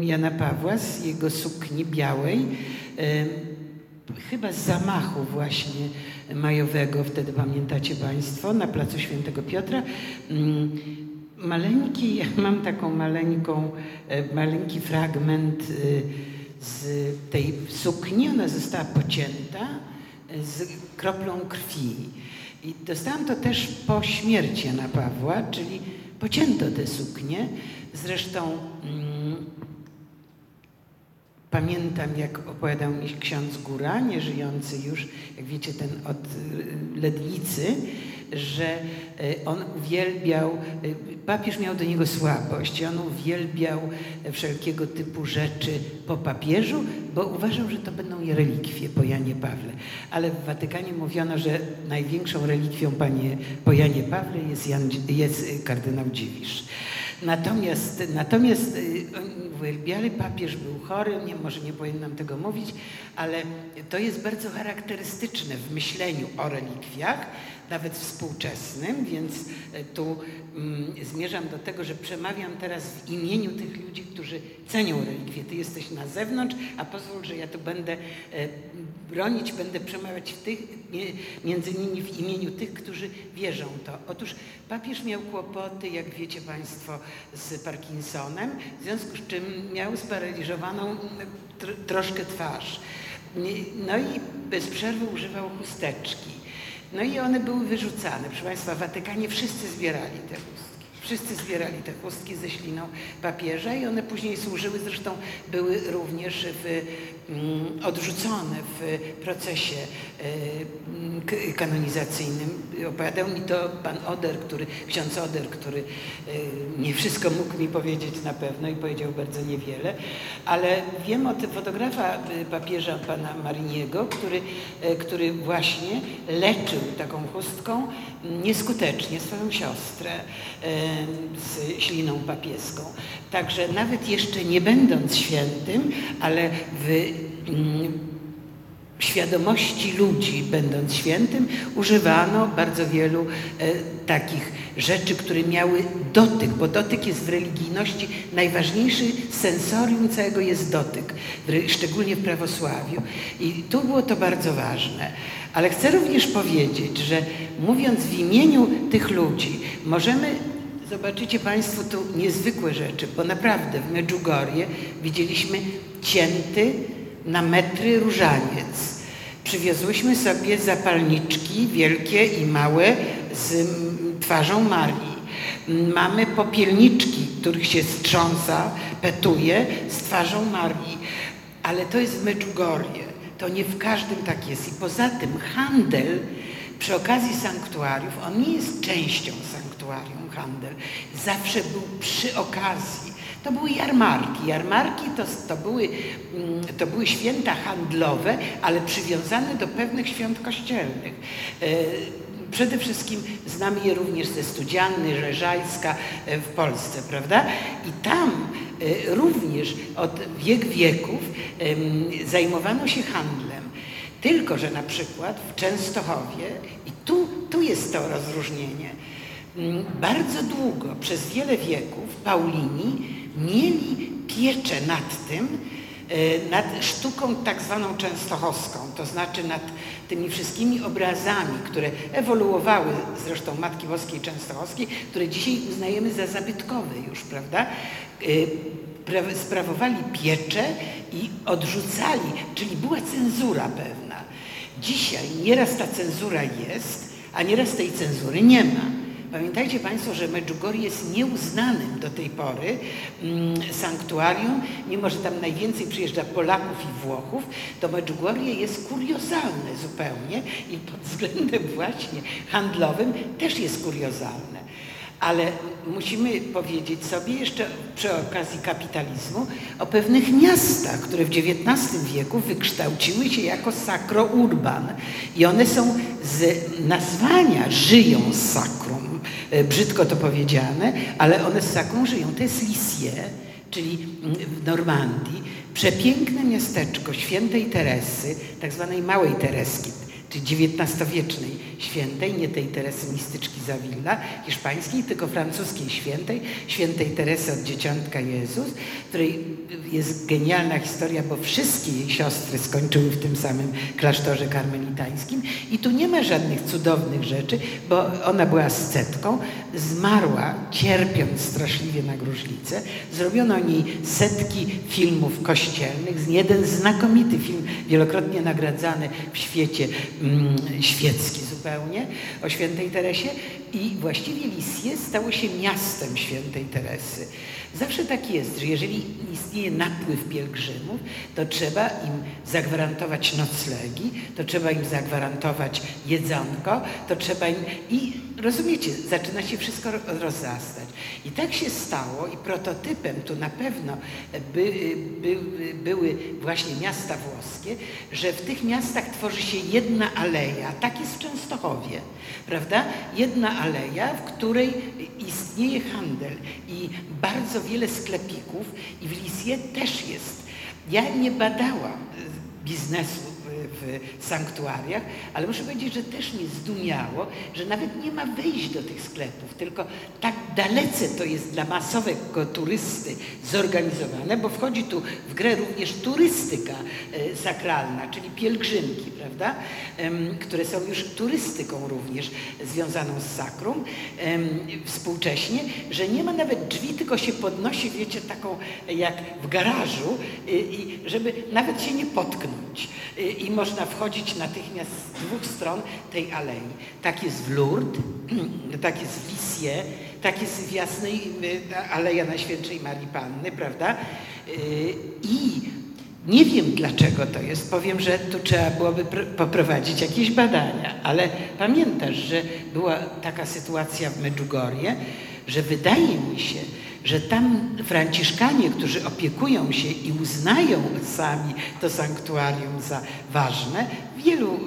Jana Pawła, z jego sukni białej, chyba z zamachu właśnie majowego, wtedy pamiętacie Państwo, na placu Świętego Piotra. Maleńki, ja mam taką maleńką, maleńki fragment z tej sukni, ona została pocięta z kroplą krwi. I dostałam to też po śmierci Jana Pawła, czyli pocięto te suknie. Zresztą hmm, pamiętam, jak opowiadał mi ksiądz Góra, nieżyjący już, jak wiecie, ten od Lednicy, że on uwielbiał, papież miał do niego słabość, on uwielbiał wszelkiego typu rzeczy po papieżu, bo uważał, że to będą relikwie po Janie Pawle. Ale w Watykanie mówiono, że największą relikwią panie, po Janie Pawle jest, Jan, jest kardynał Dziwisz. Natomiast, natomiast oni uwielbiali, papież był chory, nie, może nie powinnam tego mówić, ale to jest bardzo charakterystyczne w myśleniu o relikwiach, nawet współczesnym, więc tu mm, zmierzam do tego, że przemawiam teraz w imieniu tych ludzi, którzy cenią relikwie. Ty jesteś na zewnątrz, a pozwól, że ja tu będę e, bronić, będę przemawiać w tych, między innymi w imieniu tych, którzy wierzą to. Otóż papież miał kłopoty, jak wiecie Państwo, z Parkinsonem, w związku z czym miał sparaliżowaną tr troszkę twarz. No i bez przerwy używał chusteczki. No i one były wyrzucane. Proszę Państwa, w Watykanie wszyscy zbierali te chustki. Wszyscy zbierali te chustki ze śliną papieża i one później służyły, zresztą były również w, mm, odrzucone w procesie y, kanonizacyjnym. Opowiadał mi to pan Oder, który, ksiądz Oder, który y, nie wszystko mógł mi powiedzieć na pewno i powiedział bardzo niewiele, ale wiem od fotografa papieża pana Mariniego, który, y, który właśnie leczył taką chustką nieskutecznie swoją siostrę z śliną papieską. Także nawet jeszcze nie będąc świętym, ale w świadomości ludzi będąc świętym, używano bardzo wielu takich rzeczy, które miały dotyk, bo dotyk jest w religijności najważniejszy, sensorium całego jest dotyk, szczególnie w prawosławiu. I tu było to bardzo ważne. Ale chcę również powiedzieć, że mówiąc w imieniu tych ludzi, możemy Zobaczycie Państwo tu niezwykłe rzeczy, bo naprawdę w Medjugorje widzieliśmy cięty na metry różaniec. Przywiozłyśmy sobie zapalniczki wielkie i małe z twarzą Marii. Mamy popielniczki, których się strząsa, petuje z twarzą Marii. Ale to jest w Medjugorje. To nie w każdym tak jest. I poza tym handel przy okazji sanktuariów, on nie jest częścią sanktuarium, handel. Zawsze był przy okazji. To były jarmarki. Jarmarki to, to, były, to były święta handlowe, ale przywiązane do pewnych świąt kościelnych. Przede wszystkim znamy je również ze Studzianny, Rzeżajska w Polsce, prawda? I tam również od wiek wieków zajmowano się handlem. Tylko że na przykład w Częstochowie, i tu, tu jest to rozróżnienie, bardzo długo, przez wiele wieków Paulini mieli pieczę nad tym, nad sztuką tak zwaną częstochowską, to znaczy nad tymi wszystkimi obrazami, które ewoluowały zresztą Matki Boskiej Częstochowskiej, które dzisiaj uznajemy za zabytkowe już, prawda? Sprawowali pieczę i odrzucali, czyli była cenzura pewna. Dzisiaj nieraz ta cenzura jest, a nieraz tej cenzury nie ma. Pamiętajcie Państwo, że Medjugorje jest nieuznanym do tej pory sanktuarium, mimo że tam najwięcej przyjeżdża Polaków i Włochów, to Medjugorje jest kuriozalne zupełnie i pod względem właśnie handlowym też jest kuriozalne. Ale musimy powiedzieć sobie jeszcze przy okazji kapitalizmu o pewnych miastach, które w dziewiętnastym wieku wykształciły się jako sakrourban i one są z nazwania, żyją z sakrum, brzydko to powiedziane, ale one z sakrum żyją. To jest Lisieux, czyli w Normandii, przepiękne miasteczko świętej Teresy, tak zwanej małej Tereski, czyli dziewiętnastowiecznej świętej, nie tej Teresy Mistyczki z Awila, hiszpańskiej, tylko francuskiej świętej, świętej Teresy od Dzieciątka Jezus, której jest genialna historia, bo wszystkie jej siostry skończyły w tym samym klasztorze karmelitańskim i tu nie ma żadnych cudownych rzeczy, bo ona była ascetką, zmarła cierpiąc straszliwie na gruźlicę, zrobiono o niej setki filmów kościelnych, jeden znakomity film, wielokrotnie nagradzany w świecie świecki zupełnie, o świętej Teresie i właściwie Lisieux stało się miastem świętej Teresy. Zawsze tak jest, że jeżeli istnieje napływ pielgrzymów, to trzeba im zagwarantować noclegi, to trzeba im zagwarantować jedzonko, to trzeba im... I rozumiecie, zaczyna się wszystko rozrastać. I tak się stało i prototypem tu na pewno by, by, by, były właśnie miasta włoskie, że w tych miastach tworzy się jedna aleja, tak jest w Częstochowie, prawda? Jedna aleja, w której istnieje handel i bardzo wiele sklepików i w Lisieux też jest. Ja nie badałam biznesu w sanktuariach, ale muszę powiedzieć, że też mnie zdumiało, że nawet nie ma wejść do tych sklepów, tylko tak dalece to jest dla masowego turysty zorganizowane, bo wchodzi tu w grę również turystyka sakralna, czyli pielgrzymki, prawda, które są już turystyką również związaną z sakrum współcześnie, że nie ma nawet drzwi, tylko się podnosi, wiecie, taką jak w garażu, i żeby nawet się nie potknąć. I można wchodzić natychmiast z dwóch stron tej alei. Tak jest w Lourdes, tak jest w Lisieux, tak jest w Jasnej Aleja Najświętszej Marii Panny, prawda? I nie wiem dlaczego to jest, powiem, że tu trzeba byłoby poprowadzić jakieś badania, ale pamiętasz, że była taka sytuacja w Medjugorje, że wydaje mi się, że tam franciszkanie, którzy opiekują się i uznają sami to sanktuarium za ważne, wielu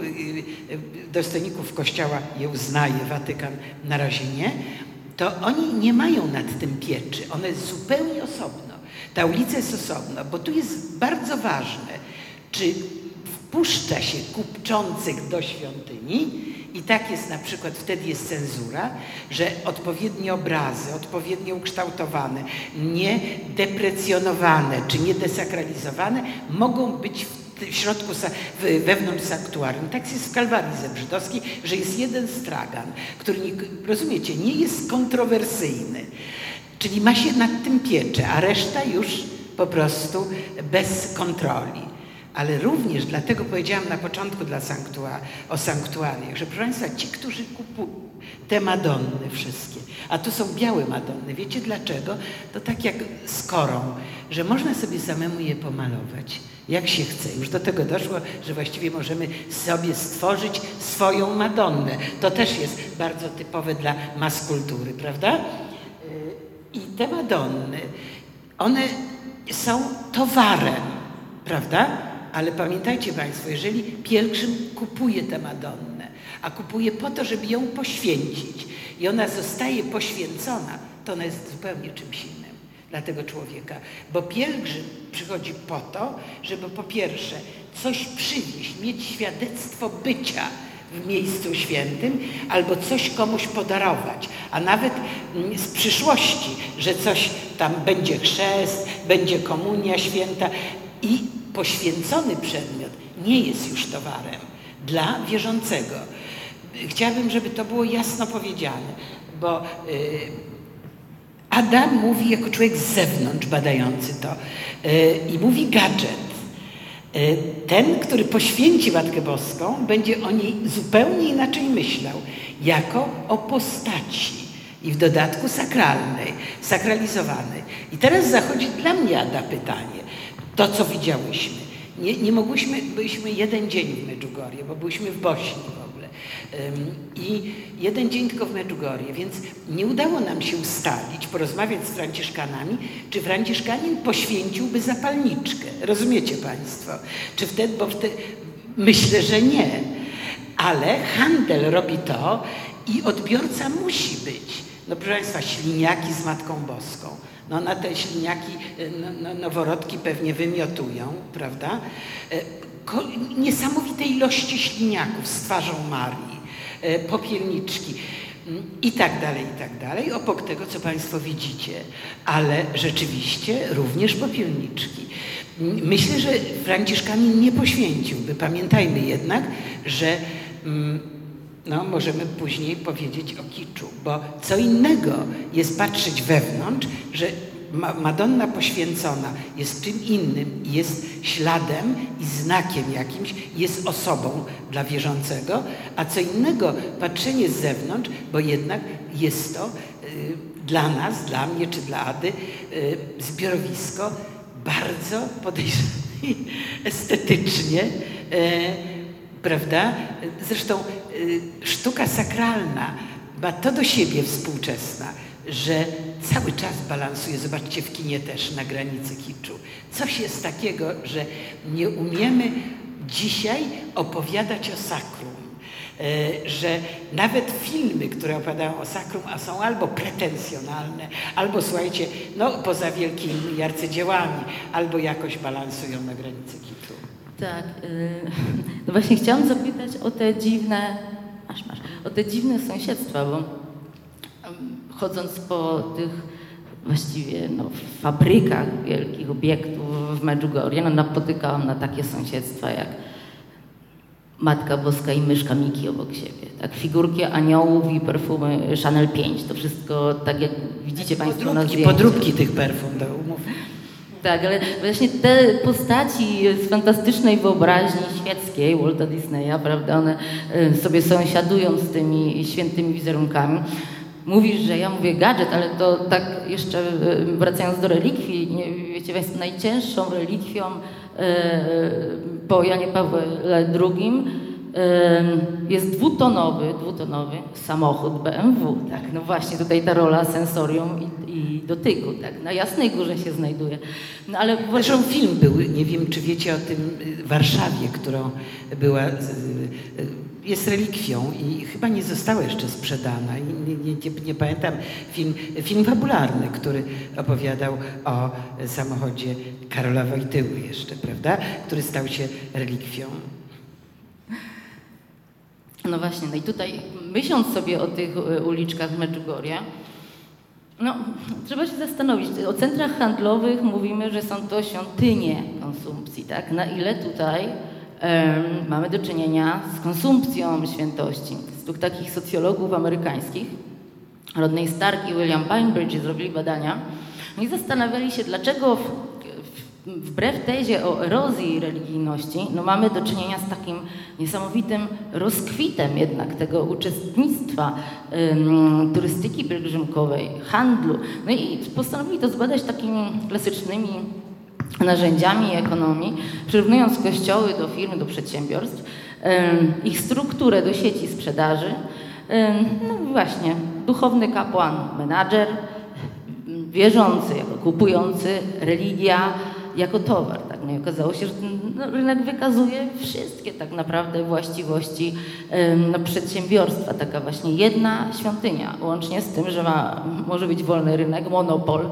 dostojników kościoła je uznaje, Watykan na razie nie, to oni nie mają nad tym pieczy, one jest zupełnie osobno, ta ulica jest osobno, bo tu jest bardzo ważne, czy wpuszcza się kupczących do świątyni. I tak jest na przykład, wtedy jest cenzura, że odpowiednie obrazy, odpowiednio ukształtowane, nie deprecjonowane czy nie desakralizowane mogą być w w środku, wewnątrz sanktuarium. Tak jest w Kalwarii Zebrzydowskiej, że jest jeden stragan, który, rozumiecie, nie jest kontrowersyjny. Czyli ma się nad tym pieczę, a reszta już po prostu bez kontroli. Ale również, dlatego powiedziałam na początku dla sanktua, o sanktuariach, że proszę Państwa, ci, którzy kupują te Madonny wszystkie, a tu są białe Madonny, wiecie dlaczego? To tak jak z korą, że można sobie samemu je pomalować, jak się chce. Już do tego doszło, że właściwie możemy sobie stworzyć swoją Madonnę. To też jest bardzo typowe dla maskultury, prawda? I te Madonny, one są towarem, prawda? Ale pamiętajcie Państwo, jeżeli pielgrzym kupuje tę Madonnę, a kupuje po to, żeby ją poświęcić i ona zostaje poświęcona, to ona jest zupełnie czymś innym dla tego człowieka. Bo pielgrzym przychodzi po to, żeby po pierwsze coś przywieźć, mieć świadectwo bycia w miejscu świętym, albo coś komuś podarować, a nawet z przyszłości, że coś tam będzie chrzest, będzie komunia święta i poświęcony przedmiot nie jest już towarem dla wierzącego. Chciałabym, żeby to było jasno powiedziane, bo Adam mówi jako człowiek z zewnątrz badający to i mówi gadżet. Ten, który poświęci Matkę Boską, będzie o niej zupełnie inaczej myślał, jako o postaci i w dodatku sakralnej, sakralizowanej. I teraz zachodzi dla mnie, Ada, pytanie, to co widziałyśmy. Nie, nie mogłyśmy, byliśmy jeden dzień w Medjugorje, bo byliśmy w Bośni w ogóle. I jeden dzień tylko w Medjugorje, więc nie udało nam się ustalić, porozmawiać z Franciszkanami, czy Franciszkanin poświęciłby zapalniczkę. Rozumiecie Państwo? Czy wtedy, bo wtedy, myślę, że nie. Ale handel robi to i odbiorca musi być. No proszę Państwa, śliniaki z Matką Boską. No na te śliniaki no, no, noworodki pewnie wymiotują, prawda? Ko- niesamowite ilości śliniaków z twarzą Marii, popielniczki i tak dalej, i tak dalej, obok tego, co Państwo widzicie. Ale rzeczywiście również popielniczki. Myślę, że Franciszkanin nie poświęciłby. Pamiętajmy jednak, że mm, no, możemy później powiedzieć o kiczu, bo co innego jest patrzeć wewnątrz, że Madonna poświęcona jest czym innym, jest śladem i znakiem jakimś, jest osobą dla wierzącego, a co innego patrzenie z zewnątrz, bo jednak jest to y, dla nas, dla mnie czy dla Ady y, zbiorowisko bardzo podejrzane estetycznie, y, prawda? Zresztą sztuka sakralna ma to do siebie współczesna, że cały czas balansuje, zobaczcie w kinie też, na granicy kiczu. Coś jest takiego, że nie umiemy dzisiaj opowiadać o sakrum, że nawet filmy, które opowiadają o sakrum, a są albo pretensjonalne, albo słuchajcie, no poza wielkimi arcydziełami, albo jakoś balansują na granicy kiczu. Tak, no właśnie chciałam zapytać o te dziwne, aż masz, o te dziwne sąsiedztwa, bo chodząc po tych właściwie no, fabrykach wielkich obiektów w Medjugorje, no, napotykałam na takie sąsiedztwa jak Matka Boska i myszka Miki obok siebie, tak, figurki aniołów i perfumy Chanel pięć, to wszystko tak jak widzicie Państwo podróbki, na zdjęciu. Podróbki tych perfum, do umów. Tak, ale właśnie te postaci z fantastycznej wyobraźni świeckiej Walta Disneya, prawda, one sobie sąsiadują z tymi świętymi wizerunkami. Mówisz, że ja mówię gadżet, ale to tak jeszcze wracając do relikwii, wiecie Państwo, najcięższą relikwią po Janie Pawle drugim jest dwutonowy, dwutonowy samochód B M W, tak, no właśnie tutaj ta rola sensorium i, i dotyku, tak, na Jasnej Górze się znajduje. No ale zresztą film był, nie wiem czy wiecie o tym Warszawie, którą była, jest relikwią i chyba nie została jeszcze sprzedana, nie, nie, nie, nie pamiętam, film, film fabularny, który opowiadał o samochodzie Karola Wojtyły jeszcze, prawda, który stał się relikwią. No właśnie, no i tutaj myśląc sobie o tych uliczkach Medjugorje, no trzeba się zastanowić, o centrach handlowych mówimy, że są to świątynie konsumpcji, tak? Na ile tutaj um, mamy do czynienia z konsumpcją świętości. Z dwóch takich socjologów amerykańskich, Rodney Stark i William Bainbridge, zrobili badania. Oni zastanawiali się, dlaczego w, w, wbrew tezie o erozji religijności, no mamy do czynienia z takim niesamowitym rozkwitem jednak tego uczestnictwa ym, turystyki pielgrzymkowej, handlu. No i postanowili to zbadać takimi klasycznymi narzędziami ekonomii, przyrównując kościoły do firm, do przedsiębiorstw, ym, ich strukturę do sieci sprzedaży. Ym, no właśnie, duchowny kapłan, menadżer, wierzący jako kupujący, religia jako towar. Tak? No i okazało się, że ten rynek wykazuje wszystkie tak naprawdę właściwości no, przedsiębiorstwa. Taka właśnie jedna świątynia, łącznie z tym, że ma, może być wolny rynek, monopol um,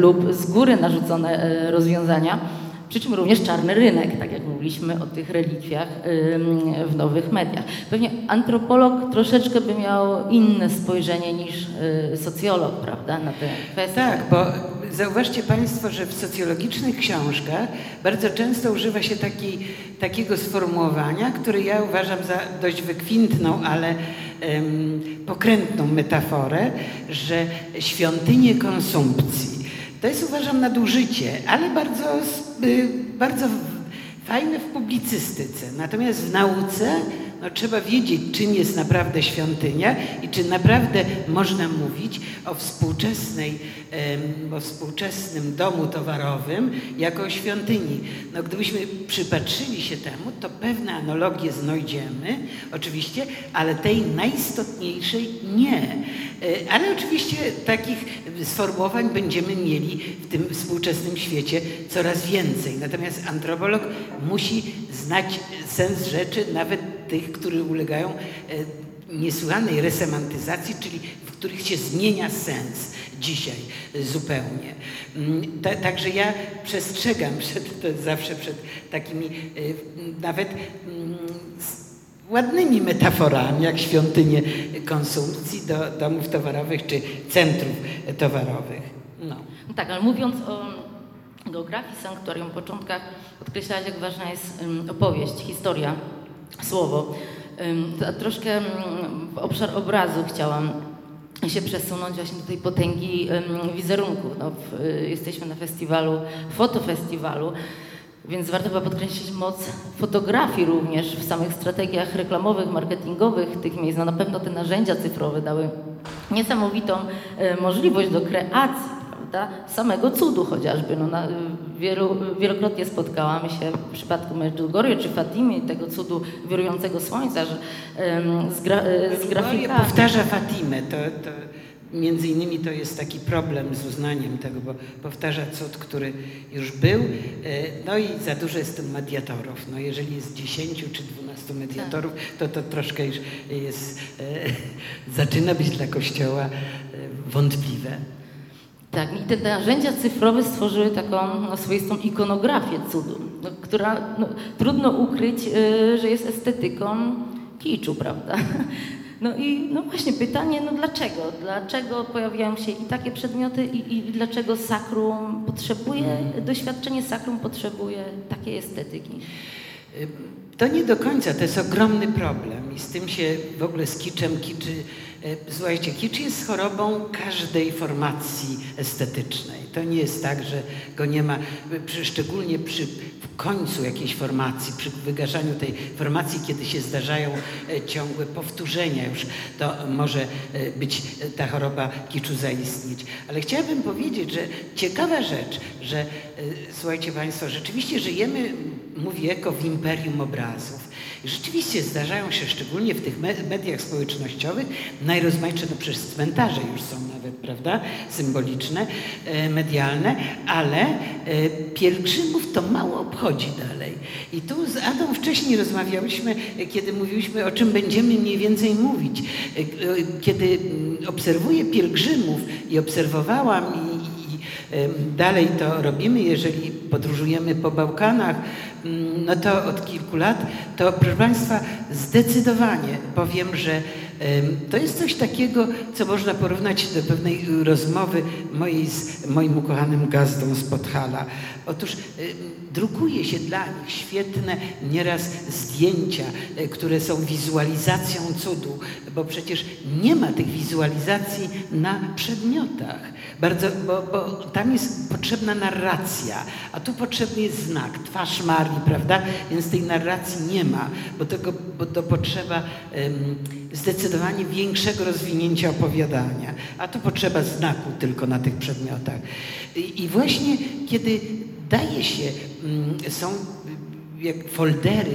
lub z góry narzucone rozwiązania, przy czym również czarny rynek, tak jak mówiliśmy o tych relikwiach w nowych mediach. Pewnie antropolog troszeczkę by miał inne spojrzenie niż socjolog, prawda, na te kwestie. Tak, bo zauważcie Państwo, że w socjologicznych książkach bardzo często używa się taki, takiego sformułowania, które ja uważam za dość wykwintną, ale um, pokrętną metaforę, że świątynie konsumpcji. To jest, uważam, nadużycie, ale bardzo, bardzo fajne w publicystyce. Natomiast w nauce no, trzeba wiedzieć, czym jest naprawdę świątynia i czy naprawdę można mówić o, współczesnej, o współczesnym domu towarowym jako o świątyni. No, gdybyśmy przypatrzyli się temu, to pewne analogie znajdziemy, oczywiście, ale tej najistotniejszej nie. Ale oczywiście takich sformułowań będziemy mieli w tym współczesnym świecie coraz więcej. Natomiast antropolog musi znać sens rzeczy, nawet tych, które ulegają niesłychanej resemantyzacji, czyli w których się zmienia sens dzisiaj zupełnie. Ta, także ja przestrzegam przed, to zawsze przed takimi nawet ładnymi metaforami, jak świątynie konsumpcji do domów towarowych czy centrów towarowych. No. No tak, ale mówiąc o geografii sanktuarium, początkach, podkreślałaś, jak ważna jest opowieść, historia, słowo. A troszkę w obszar obrazu chciałam się przesunąć właśnie do tej potęgi wizerunku. No, jesteśmy na festiwalu, fotofestiwalu. Więc warto chyba podkreślić moc fotografii również w samych strategiach reklamowych, marketingowych tych miejsc. No na pewno te narzędzia cyfrowe dały niesamowitą możliwość do kreacji, prawda? Samego cudu chociażby. No na, wielu, wielokrotnie spotkałam się w przypadku Medjugorje czy Fatimy, tego cudu wirującego słońca, że z, gra, z grafikami. Powtarza Fatimę, to... to... Między innymi to jest taki problem z uznaniem tego, bo powtarza cud, który już był, no i za dużo jest tym mediatorów. No jeżeli jest dziesięciu czy dwunastu mediatorów, to to troszkę już jest, zaczyna być dla Kościoła wątpliwe. Tak, i te narzędzia cyfrowe stworzyły taką no, swoistą ikonografię cudu, no, która no, trudno ukryć, yy, że jest estetyką kiczu, prawda? No i no właśnie pytanie, no dlaczego? Dlaczego pojawiają się i takie przedmioty i, i dlaczego sakrum potrzebuje, doświadczenie sakrum potrzebuje takiej estetyki? To nie do końca, to jest ogromny problem i z tym się w ogóle z kiczem, kiczy, słuchajcie, kicz jest chorobą każdej formacji estetycznej. To nie jest tak, że go nie ma, przy, szczególnie przy końcu jakiejś formacji, przy wygaszaniu tej formacji, kiedy się zdarzają ciągłe powtórzenia już, to może być ta choroba kiczu zaistnieć. Ale chciałabym powiedzieć, że ciekawa rzecz, że słuchajcie Państwo, rzeczywiście żyjemy, mówi Eko, w imperium obrazów. Rzeczywiście zdarzają się, szczególnie w tych mediach społecznościowych, najrozmaitsze, no przecież cmentarze już są nawet, prawda, symboliczne, medialne, ale pielgrzymów to mało obchodzi dalej. I tu z Adą wcześniej rozmawiałyśmy, kiedy mówiłyśmy, o czym będziemy mniej więcej mówić. Kiedy obserwuję pielgrzymów i obserwowałam i dalej to robimy, jeżeli podróżujemy po Bałkanach, no to od kilku lat, to proszę Państwa, zdecydowanie powiem, że To jest coś takiego, co można porównać do pewnej rozmowy mojej z moim ukochanym gazdą z Podhala. Otóż drukuje się dla nich świetne nieraz zdjęcia, które są wizualizacją cudu, bo przecież nie ma tych wizualizacji na przedmiotach. Bardzo, bo, bo tam jest potrzebna narracja, a tu potrzebny jest znak, twarz Marii, prawda? Więc tej narracji nie ma, bo, tego, bo to potrzeba um, zdecydowanie większego rozwinięcia opowiadania, a tu potrzeba znaku tylko na tych przedmiotach. I, i właśnie kiedy daje się, um, są jak foldery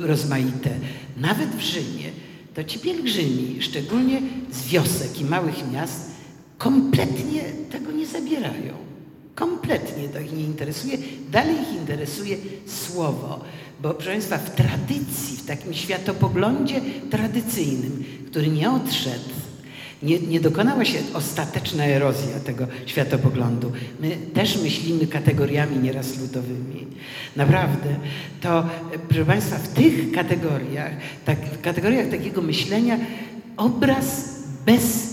rozmaite, nawet w Rzymie, to ci pielgrzymi, szczególnie z wiosek i małych miast, kompletnie tego nie zabierają. Kompletnie to ich nie interesuje. Dalej ich interesuje słowo. Bo proszę Państwa, w tradycji, w takim światopoglądzie tradycyjnym, który nie odszedł, nie, nie dokonała się ostateczna erozja tego światopoglądu. My też myślimy kategoriami nieraz ludowymi. Naprawdę. To, proszę Państwa, w tych kategoriach, tak, w kategoriach takiego myślenia obraz bez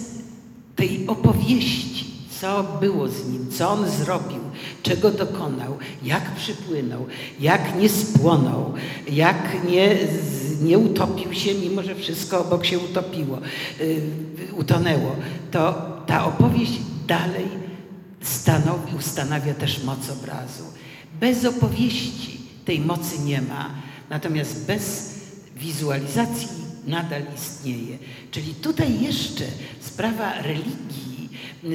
tej opowieści, co było z nim, co on zrobił, czego dokonał, jak przypłynął, jak nie spłonął, jak nie, nie utopił się, mimo że wszystko obok się utopiło, y, utonęło, to ta opowieść dalej stanowi, ustanawia też moc obrazu. Bez opowieści tej mocy nie ma, natomiast bez wizualizacji nadal istnieje. Czyli tutaj jeszcze sprawa religii,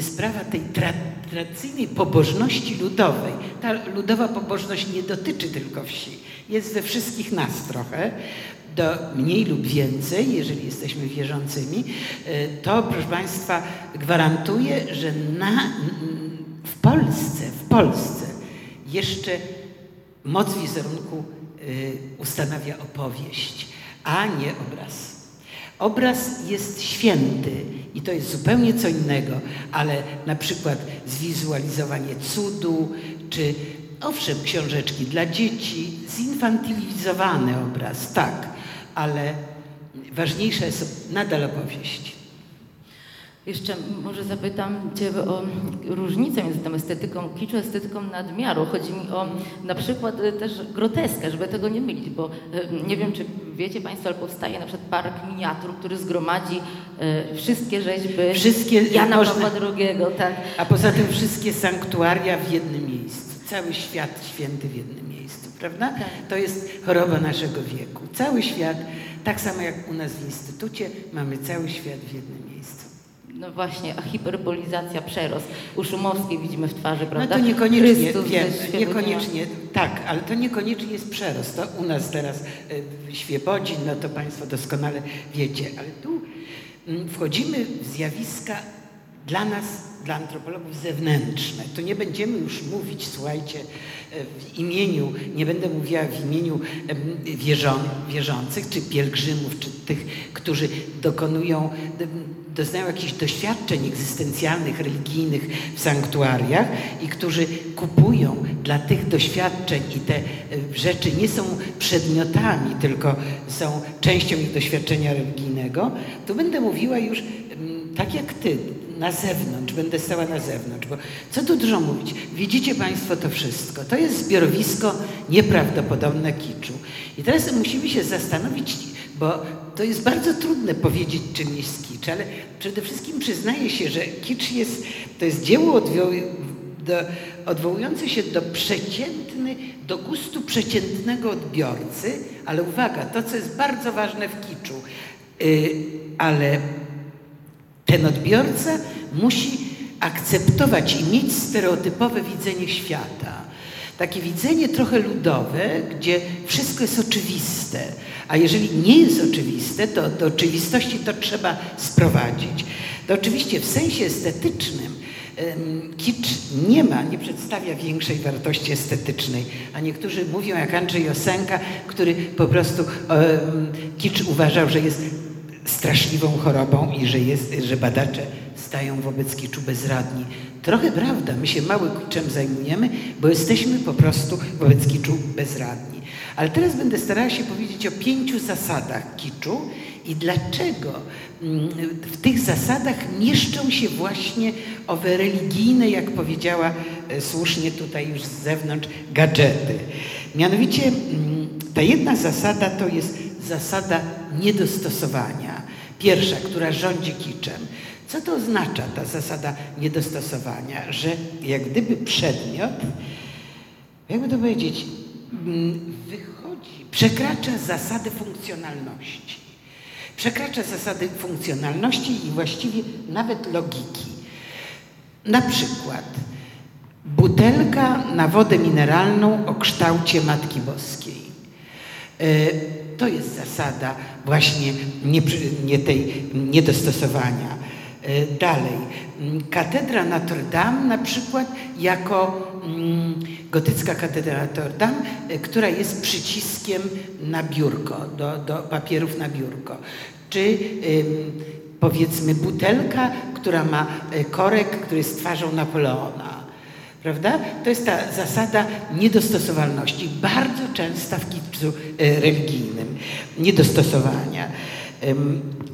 sprawa tej tra- tradycyjnej pobożności ludowej. Ta ludowa pobożność nie dotyczy tylko wsi. Jest we wszystkich nas trochę, do mniej lub więcej, jeżeli jesteśmy wierzącymi. To, proszę Państwa, gwarantuje, że na, w Polsce, w Polsce jeszcze moc wizerunku ustanawia opowieść, a nie obraz. Obraz jest święty i to jest zupełnie co innego, ale na przykład zwizualizowanie cudu, czy owszem, książeczki dla dzieci, zinfantylizowany obraz, tak, ale ważniejsza jest nadal opowieść. Jeszcze może zapytam Cię o różnicę między tą estetyką kiczu, estetyką nadmiaru. Chodzi mi o na przykład też groteskę, żeby tego nie mylić, bo nie wiem, czy wiecie Państwo, ale powstaje na przykład park miniatur, który zgromadzi wszystkie rzeźby wszystkie, Jana Pawła drugiego. Tak. A poza tym wszystkie sanktuaria w jednym miejscu. Cały świat święty w jednym miejscu, prawda? Tak. To jest choroba naszego wieku. Cały świat, tak samo jak u nas w Instytucie, mamy cały świat w jednym miejscu. No właśnie, a hiperbolizacja, przerost. U Szumowskiej widzimy w twarzy, prawda? No to niekoniecznie, Chrystus, wiem, niekoniecznie, tak, ale to niekoniecznie jest przerost. To u nas teraz y, Świebodzin, no to Państwo doskonale wiecie, ale tu wchodzimy w zjawiska dla nas, dla antropologów zewnętrzne. Tu nie będziemy już mówić, słuchajcie, w imieniu, nie będę mówiła w imieniu wierzących, czy pielgrzymów, czy tych, którzy dokonują... doznają jakichś doświadczeń egzystencjalnych, religijnych w sanktuariach i którzy kupują dla tych doświadczeń i te rzeczy nie są przedmiotami, tylko są częścią ich doświadczenia religijnego, to będę mówiła już tak jak ty, na zewnątrz, będę stała na zewnątrz, bo co tu dużo mówić, widzicie Państwo to wszystko, to jest zbiorowisko nieprawdopodobne kiczu. I teraz musimy się zastanowić, bo to jest bardzo trudne powiedzieć, czym jest kicz, ale przede wszystkim przyznaję się, że kicz jest, to jest dzieło odwo- do, odwołujące się do przeciętny, do gustu przeciętnego odbiorcy, ale uwaga, to co jest bardzo ważne w kiczu, yy, ale ten odbiorca musi akceptować i mieć stereotypowe widzenie świata. Takie widzenie trochę ludowe, gdzie wszystko jest oczywiste, a jeżeli nie jest oczywiste, to do oczywistości to trzeba sprowadzić. To oczywiście w sensie estetycznym kicz nie ma, nie przedstawia większej wartości estetycznej, a niektórzy mówią jak Andrzej Josenka, który po prostu um, kicz uważał, że jest straszliwą chorobą i że, jest, że badacze stają wobec kiczu bezradni. Trochę prawda, my się mało czym zajmujemy, bo jesteśmy po prostu wobec kiczu bezradni. Ale teraz będę starała się powiedzieć o pięciu zasadach kiczu i dlaczego w tych zasadach mieszczą się właśnie owe religijne, jak powiedziała słusznie tutaj już z zewnątrz, gadżety. Mianowicie ta jedna zasada to jest zasada niedostosowania. Pierwsza, która rządzi kiczem. Co to oznacza ta zasada niedostosowania? Że jak gdyby przedmiot, jakby to powiedzieć, wychodzi, przekracza zasady funkcjonalności. Przekracza zasady funkcjonalności i właściwie nawet logiki. Na przykład butelka na wodę mineralną o kształcie Matki Boskiej. To jest zasada właśnie nie, nie tej niedostosowania. Dalej, katedra Notre Dame na przykład jako gotycka katedra Notre Dame, która jest przyciskiem na biurko, do, do papierów na biurko. Czy powiedzmy butelka, która ma korek, który jest twarzą Napoleona. Prawda? To jest ta zasada niedostosowalności, bardzo częsta w kiczu religijnym, niedostosowania.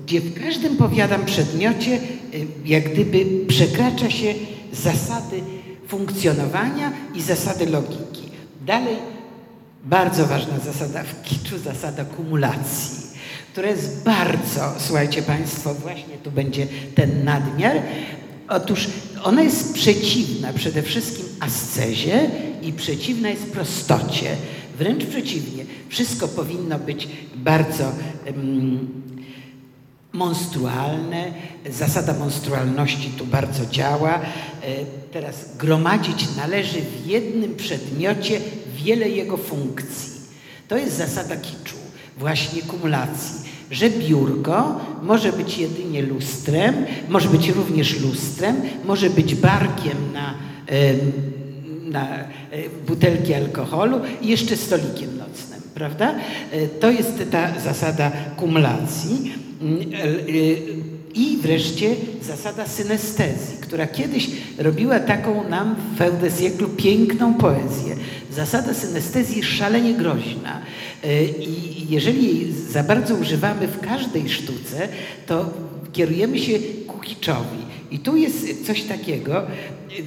Gdzie w każdym, powiadam, przedmiocie jak gdyby przekracza się zasady funkcjonowania i zasady logiki. Dalej, bardzo ważna zasada w kiczu, zasada kumulacji, która jest bardzo, słuchajcie Państwo, właśnie tu będzie ten nadmiar. Otóż ona jest przeciwna przede wszystkim ascezie i przeciwna jest prostocie. Wręcz przeciwnie, wszystko powinno być bardzo um, monstrualne, zasada monstrualności tu bardzo działa. Teraz gromadzić należy w jednym przedmiocie wiele jego funkcji. To jest zasada kiczu, właśnie kumulacji, że biurko może być jedynie lustrem, może być również lustrem, może być barkiem na, na butelki alkoholu i jeszcze stolikiem nocnym, prawda? To jest ta zasada kumulacji. I wreszcie zasada synestezji, która kiedyś robiła taką nam w feudesieklu piękną poezję. Zasada synestezji jest szalenie groźna i jeżeli jej za bardzo używamy w każdej sztuce, to kierujemy się ku kiczowi. I tu jest coś takiego,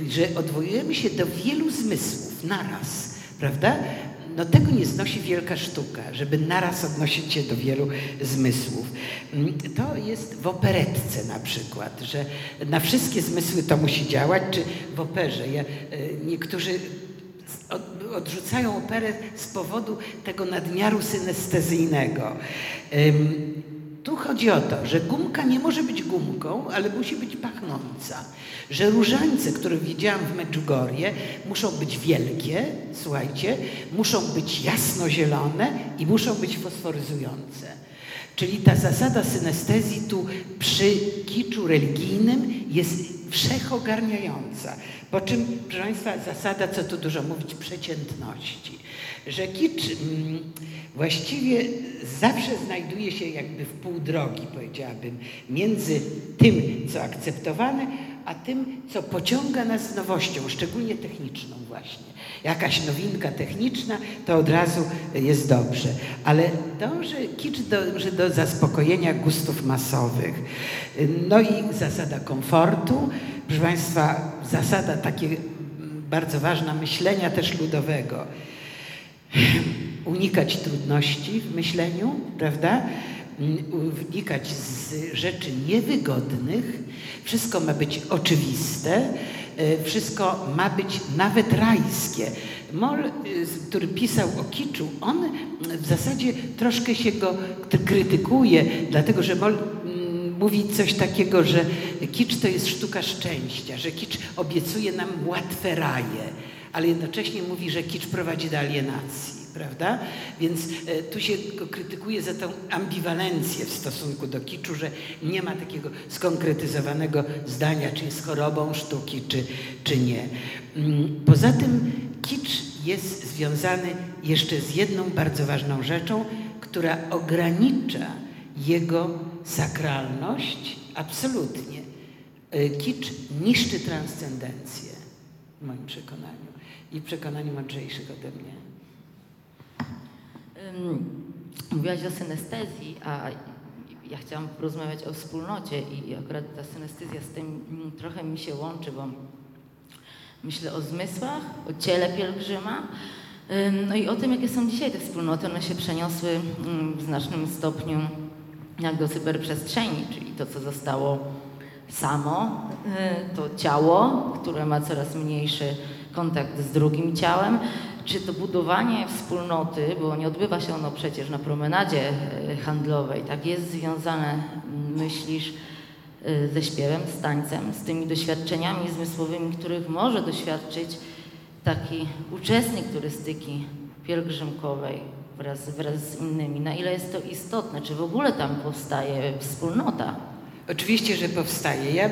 że odwołujemy się do wielu zmysłów naraz, prawda? No tego nie znosi wielka sztuka, żeby naraz odnosić się do wielu zmysłów. To jest w operetce na przykład, że na wszystkie zmysły to musi działać, czy w operze. Ja, niektórzy odrzucają operę z powodu tego nadmiaru synestezyjnego. Tu chodzi o to, że gumka nie może być gumką, ale musi być pachnąca. Że różańce, które widziałam w Medjugorje, muszą być wielkie, słuchajcie, muszą być jasnozielone i muszą być fosforyzujące. Czyli ta zasada synestezji tu przy kiczu religijnym jest wszechogarniająca. Po czym, proszę Państwa, zasada, co tu dużo mówić, przeciętności. Że kicz mm, właściwie zawsze znajduje się jakby w pół drogi, powiedziałabym, między tym, co akceptowane, a tym, co pociąga nas nowością, szczególnie techniczną właśnie. Jakaś nowinka techniczna, to od razu jest dobrze. Ale dąży, kicz dąży do zaspokojenia gustów masowych. No i zasada komfortu, proszę Państwa, zasada takie bardzo ważna myślenia też ludowego. Unikać trudności w myśleniu, prawda? Unikać z rzeczy niewygodnych. Wszystko ma być oczywiste. Wszystko ma być nawet rajskie. Mol, który pisał o kiczu, on w zasadzie troszkę się go krytykuje, dlatego że Mol mówi coś takiego, że kicz to jest sztuka szczęścia, że kicz obiecuje nam łatwe raje, ale jednocześnie mówi, że kicz prowadzi do alienacji, prawda? Więc e, tu się go krytykuje za tą ambiwalencję w stosunku do kiczu, że nie ma takiego skonkretyzowanego zdania, czy jest chorobą sztuki, czy, czy nie. Poza tym kicz jest związany jeszcze z jedną bardzo ważną rzeczą, która ogranicza jego sakralność absolutnie. Kicz niszczy transcendencję, w moim przekonaniu i przekonaniu mądrzejszych ode mnie. Mówiłaś o synestezji, a ja chciałam porozmawiać o wspólnocie i akurat ta synestezja z tym trochę mi się łączy, bo myślę o zmysłach, o ciele pielgrzyma, no i o tym, jakie są dzisiaj te wspólnoty. One się przeniosły w znacznym stopniu jak do cyberprzestrzeni, czyli to, co zostało samo, to ciało, które ma coraz mniejszy kontakt z drugim ciałem. Czy to budowanie wspólnoty, bo nie odbywa się ono przecież na promenadzie handlowej, tak, jest związane, myślisz, ze śpiewem, z tańcem, z tymi doświadczeniami zmysłowymi, których może doświadczyć taki uczestnik turystyki pielgrzymkowej wraz, wraz z innymi. Na ile jest to istotne? Czy w ogóle tam powstaje wspólnota? Oczywiście, że powstaje. Ja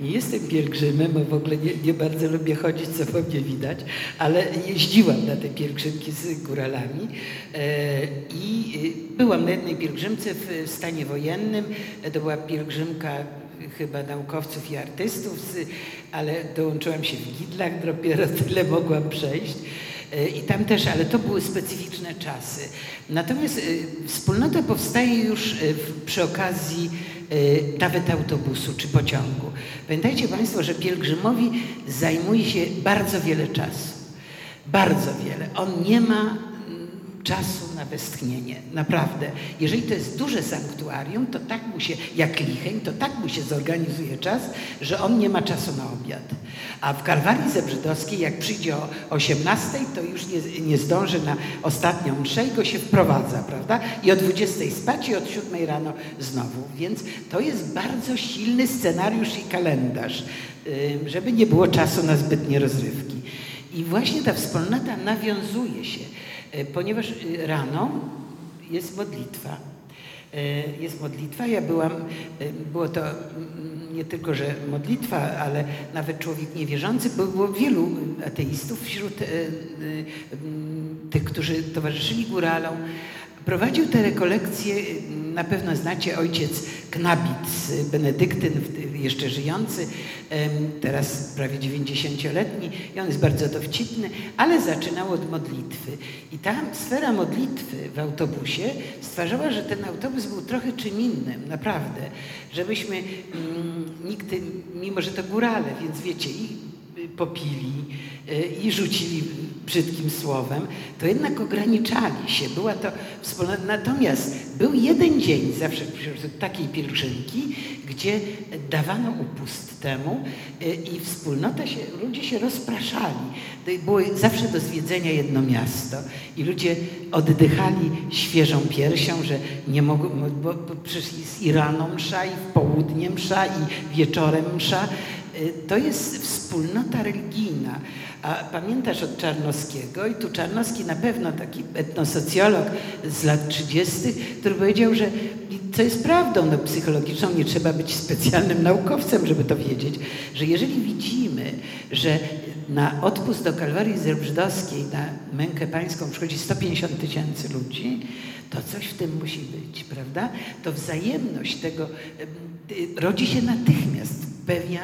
nie jestem pielgrzymem, bo w ogóle nie, nie bardzo lubię chodzić, co po mnie widać, ale jeździłam na te pielgrzymki z góralami i byłam na jednej pielgrzymce w stanie wojennym. To była pielgrzymka chyba naukowców i artystów, ale dołączyłam się w Gidlach, dopiero tyle mogłam przejść. I tam też, ale to były specyficzne czasy. Natomiast wspólnota powstaje już przy okazji nawet autobusu czy pociągu. Pamiętajcie Państwo, że pielgrzymowi zajmuje się bardzo wiele czasu. Bardzo wiele. On nie ma czasu na westchnienie. Naprawdę. Jeżeli to jest duże sanktuarium, to tak mu się, jak Licheń, to tak mu się zorganizuje czas, że on nie ma czasu na obiad. A w Kalwarii Zebrzydowskiej, jak przyjdzie o osiemnastej, to już nie, nie zdąży na ostatnią mszę i go się wprowadza, prawda? I o dwudziestej spać i od siódmej rano znowu. Więc to jest bardzo silny scenariusz i kalendarz, żeby nie było czasu na zbytnie rozrywki. I właśnie ta wspólnota nawiązuje się, ponieważ rano jest modlitwa. Jest modlitwa. Ja byłam, było to nie tylko, że modlitwa, ale nawet człowiek niewierzący, bo było wielu ateistów wśród tych, którzy towarzyszyli góralom. Prowadził te rekolekcje, na pewno znacie, ojciec Knabic, benedyktyn, jeszcze żyjący, teraz prawie dziewięćdziesięcioletni, i on jest bardzo dowcipny, ale zaczynał od modlitwy. I ta sfera modlitwy w autobusie stwarzała, że ten autobus był trochę czym innym, naprawdę. Że myśmy, nikt, mimo że to górale, więc wiecie, i popili i rzucili brzydkim słowem, to jednak ograniczali się. Była to wspólnota. Natomiast był jeden dzień zawsze takiej pielgrzymki, gdzie dawano upust temu i wspólnota się, ludzie się rozpraszali. Było zawsze do zwiedzenia jedno miasto i ludzie oddychali świeżą piersią, że nie mogą, bo przyszli z Iranu msza i w południe msza i wieczorem msza. To jest wspólnota religijna. A pamiętasz od Czarnowskiego, i tu Czarnowski na pewno taki etnosocjolog z lat trzydziestych, który powiedział, że co jest prawdą no, psychologiczną, nie trzeba być specjalnym naukowcem, żeby to wiedzieć, że jeżeli widzimy, że na odpust do Kalwarii Zebrzydowskiej, na mękę pańską przychodzi sto pięćdziesiąt tysięcy ludzi, to coś w tym musi być, prawda? To wzajemność tego rodzi się natychmiast pewna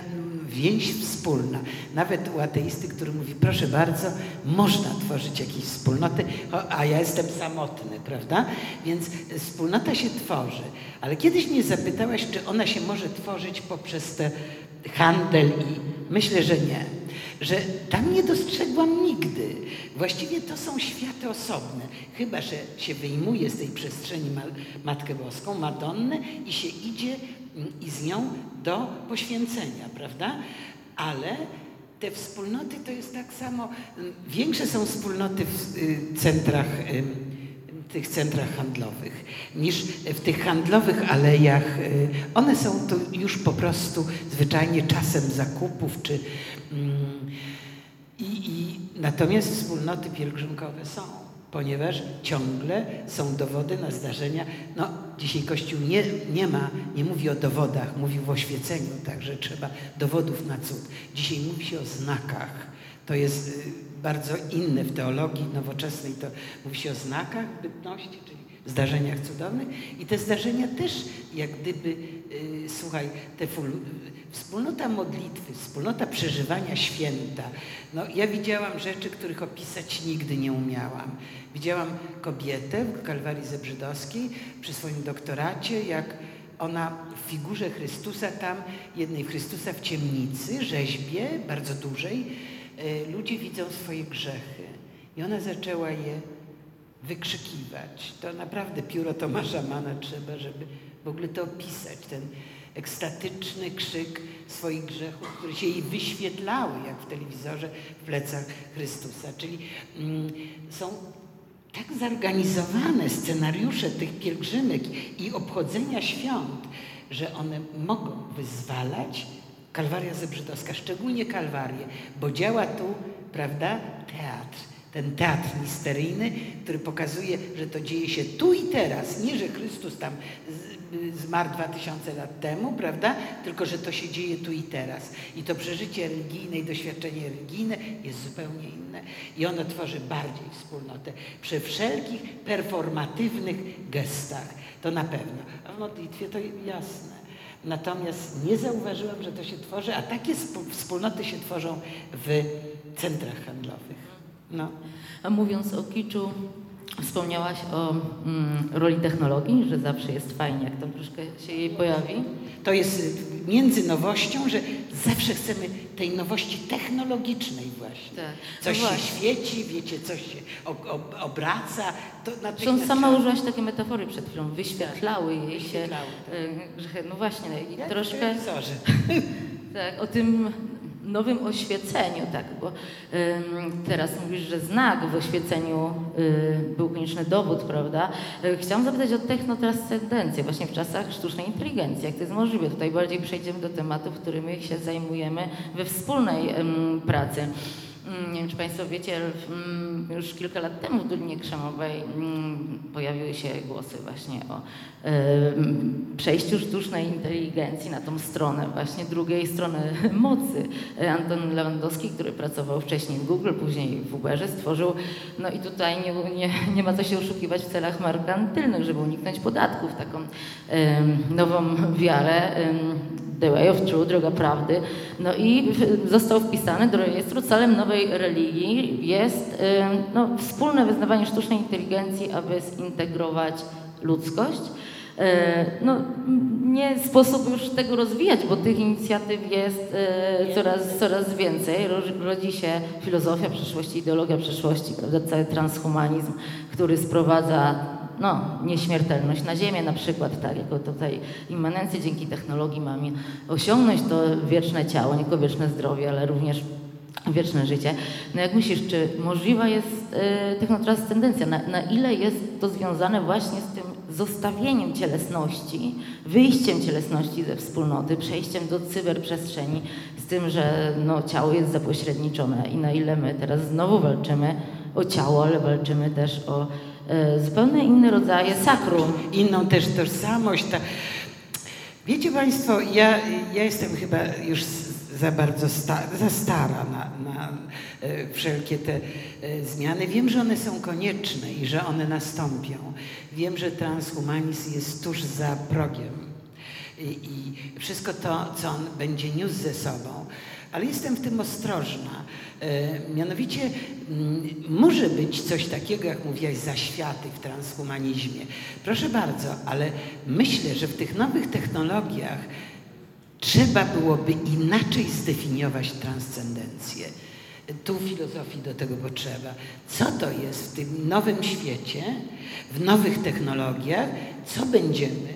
więź wspólna. Nawet u ateisty, który mówi, proszę bardzo, można tworzyć jakieś wspólnoty, a ja jestem samotny, prawda? Więc wspólnota się tworzy. Ale kiedyś mnie zapytałaś, czy ona się może tworzyć poprzez ten handel i myślę, że nie. Że tam nie dostrzegłam nigdy. Właściwie to są światy osobne. Chyba, że się wyjmuje z tej przestrzeni Matkę Boską, Madonnę i się idzie i z nią do poświęcenia, prawda? Ale te wspólnoty to jest tak samo, większe są wspólnoty w centrach, w tych centrach handlowych niż w tych handlowych alejach. One są tu już po prostu zwyczajnie czasem zakupów, czy i, i natomiast wspólnoty pielgrzymkowe są, ponieważ ciągle są dowody na zdarzenia. No, dzisiaj Kościół nie, nie ma, nie mówi o dowodach, mówi o oświeceniu, także trzeba dowodów na cud. Dzisiaj mówi się o znakach. To jest bardzo inne w teologii nowoczesnej, to mówi się o znakach bytności, czyli zdarzeniach cudownych. I te zdarzenia też, jak gdyby, yy, słuchaj, te ful, wspólnota modlitwy, wspólnota przeżywania święta. No, ja widziałam rzeczy, których opisać nigdy nie umiałam. Widziałam kobietę w Kalwarii Zebrzydowskiej przy swoim doktoracie, jak ona w figurze Chrystusa tam, jednej Chrystusa w ciemnicy, rzeźbie, bardzo dużej, yy, ludzie widzą swoje grzechy. I ona zaczęła je wykrzykiwać. To naprawdę pióro Tomasza Manna trzeba, żeby w ogóle to opisać. Ten ekstatyczny krzyk swoich grzechów, które się jej wyświetlały, jak w telewizorze, w plecach Chrystusa. Czyli mm, są tak zorganizowane scenariusze tych pielgrzymek i obchodzenia świąt, że one mogą wyzwalać Kalwaria Zebrzydowska, szczególnie Kalwarię, bo działa tu, prawda, teatr. Ten teatr misteryjny, który pokazuje, że to dzieje się tu i teraz, nie że Chrystus tam zmarł dwa tysiące lat temu, prawda, tylko że to się dzieje tu i teraz. I to przeżycie religijne i doświadczenie religijne jest zupełnie inne. I ono tworzy bardziej wspólnotę przy wszelkich performatywnych gestach. To na pewno. A w modlitwie to jasne. Natomiast nie zauważyłam, że to się tworzy, a takie wspólnoty się tworzą w centrach handlowych. No. A mówiąc o kiczu, wspomniałaś o mm, roli technologii, że zawsze jest fajnie, jak tam troszkę się jej pojawi. To jest między nowością, że zawsze chcemy tej nowości technologicznej właśnie. Tak. Coś no właśnie. Się świeci, wiecie, coś się ob, ob, obraca. To natychmiast... Sama użyłaś takie metafory przed chwilą, wyświetlały tak, jej się grzechy. Tak. No właśnie, i ja troszkę tak, o tym... nowym oświeceniu, tak, bo y, teraz mówisz, że znak w oświeceniu y, był konieczny dowód, prawda? Y, chciałam zapytać o technotranscendencję właśnie w czasach sztucznej inteligencji, jak to jest możliwe. Tutaj bardziej przejdziemy do tematów, którymi się zajmujemy we wspólnej y, pracy. Nie wiem, czy Państwo wiecie, już kilka lat temu w Dolinie Krzemowej pojawiły się głosy właśnie o przejściu sztucznej inteligencji na tą stronę, właśnie drugiej strony mocy. Anton Lewandowski, który pracował wcześniej w Google, później w Uberze, stworzył, no i tutaj nie, nie, nie ma co się oszukiwać w celach merkantylnych, żeby uniknąć podatków, taką nową wiarę, The Way of Truth, droga prawdy. No i został wpisany do rejestru. Celem nowej religii jest no, wspólne wyznawanie sztucznej inteligencji, aby zintegrować ludzkość. No, nie sposób już tego rozwijać, bo tych inicjatyw jest coraz, coraz więcej. Rodzi się filozofia przyszłości, ideologia przyszłości, prawda? Cały transhumanizm, który sprowadza no, nieśmiertelność na ziemię na przykład, tak, jako tutaj immanencję dzięki technologii mamy osiągnąć to wieczne ciało, nie tylko wieczne zdrowie, ale również wieczne życie. No jak myślisz, czy możliwa jest y, technotranscendencja? Na, na ile jest to związane właśnie z tym zostawieniem cielesności, wyjściem cielesności ze wspólnoty, przejściem do cyberprzestrzeni, z tym, że no, ciało jest zapośredniczone i na ile my teraz znowu walczymy o ciało, ale walczymy też o y, zupełnie inne rodzaje sakrum. Inną też tożsamość. Ta... Wiecie Państwo, ja, ja jestem chyba już... za bardzo sta, za stara na, na e, wszelkie te e, zmiany. Wiem, że one są konieczne i że one nastąpią. Wiem, że transhumanizm jest tuż za progiem i, i wszystko to, co on będzie niósł ze sobą. Ale jestem w tym ostrożna. E, mianowicie m, może być coś takiego, jak mówiłaś, zaświaty w transhumanizmie. Proszę bardzo, ale myślę, że w tych nowych technologiach trzeba byłoby inaczej zdefiniować transcendencję. Tu filozofii do tego potrzeba. Co to jest w tym nowym świecie, w nowych technologiach, co będziemy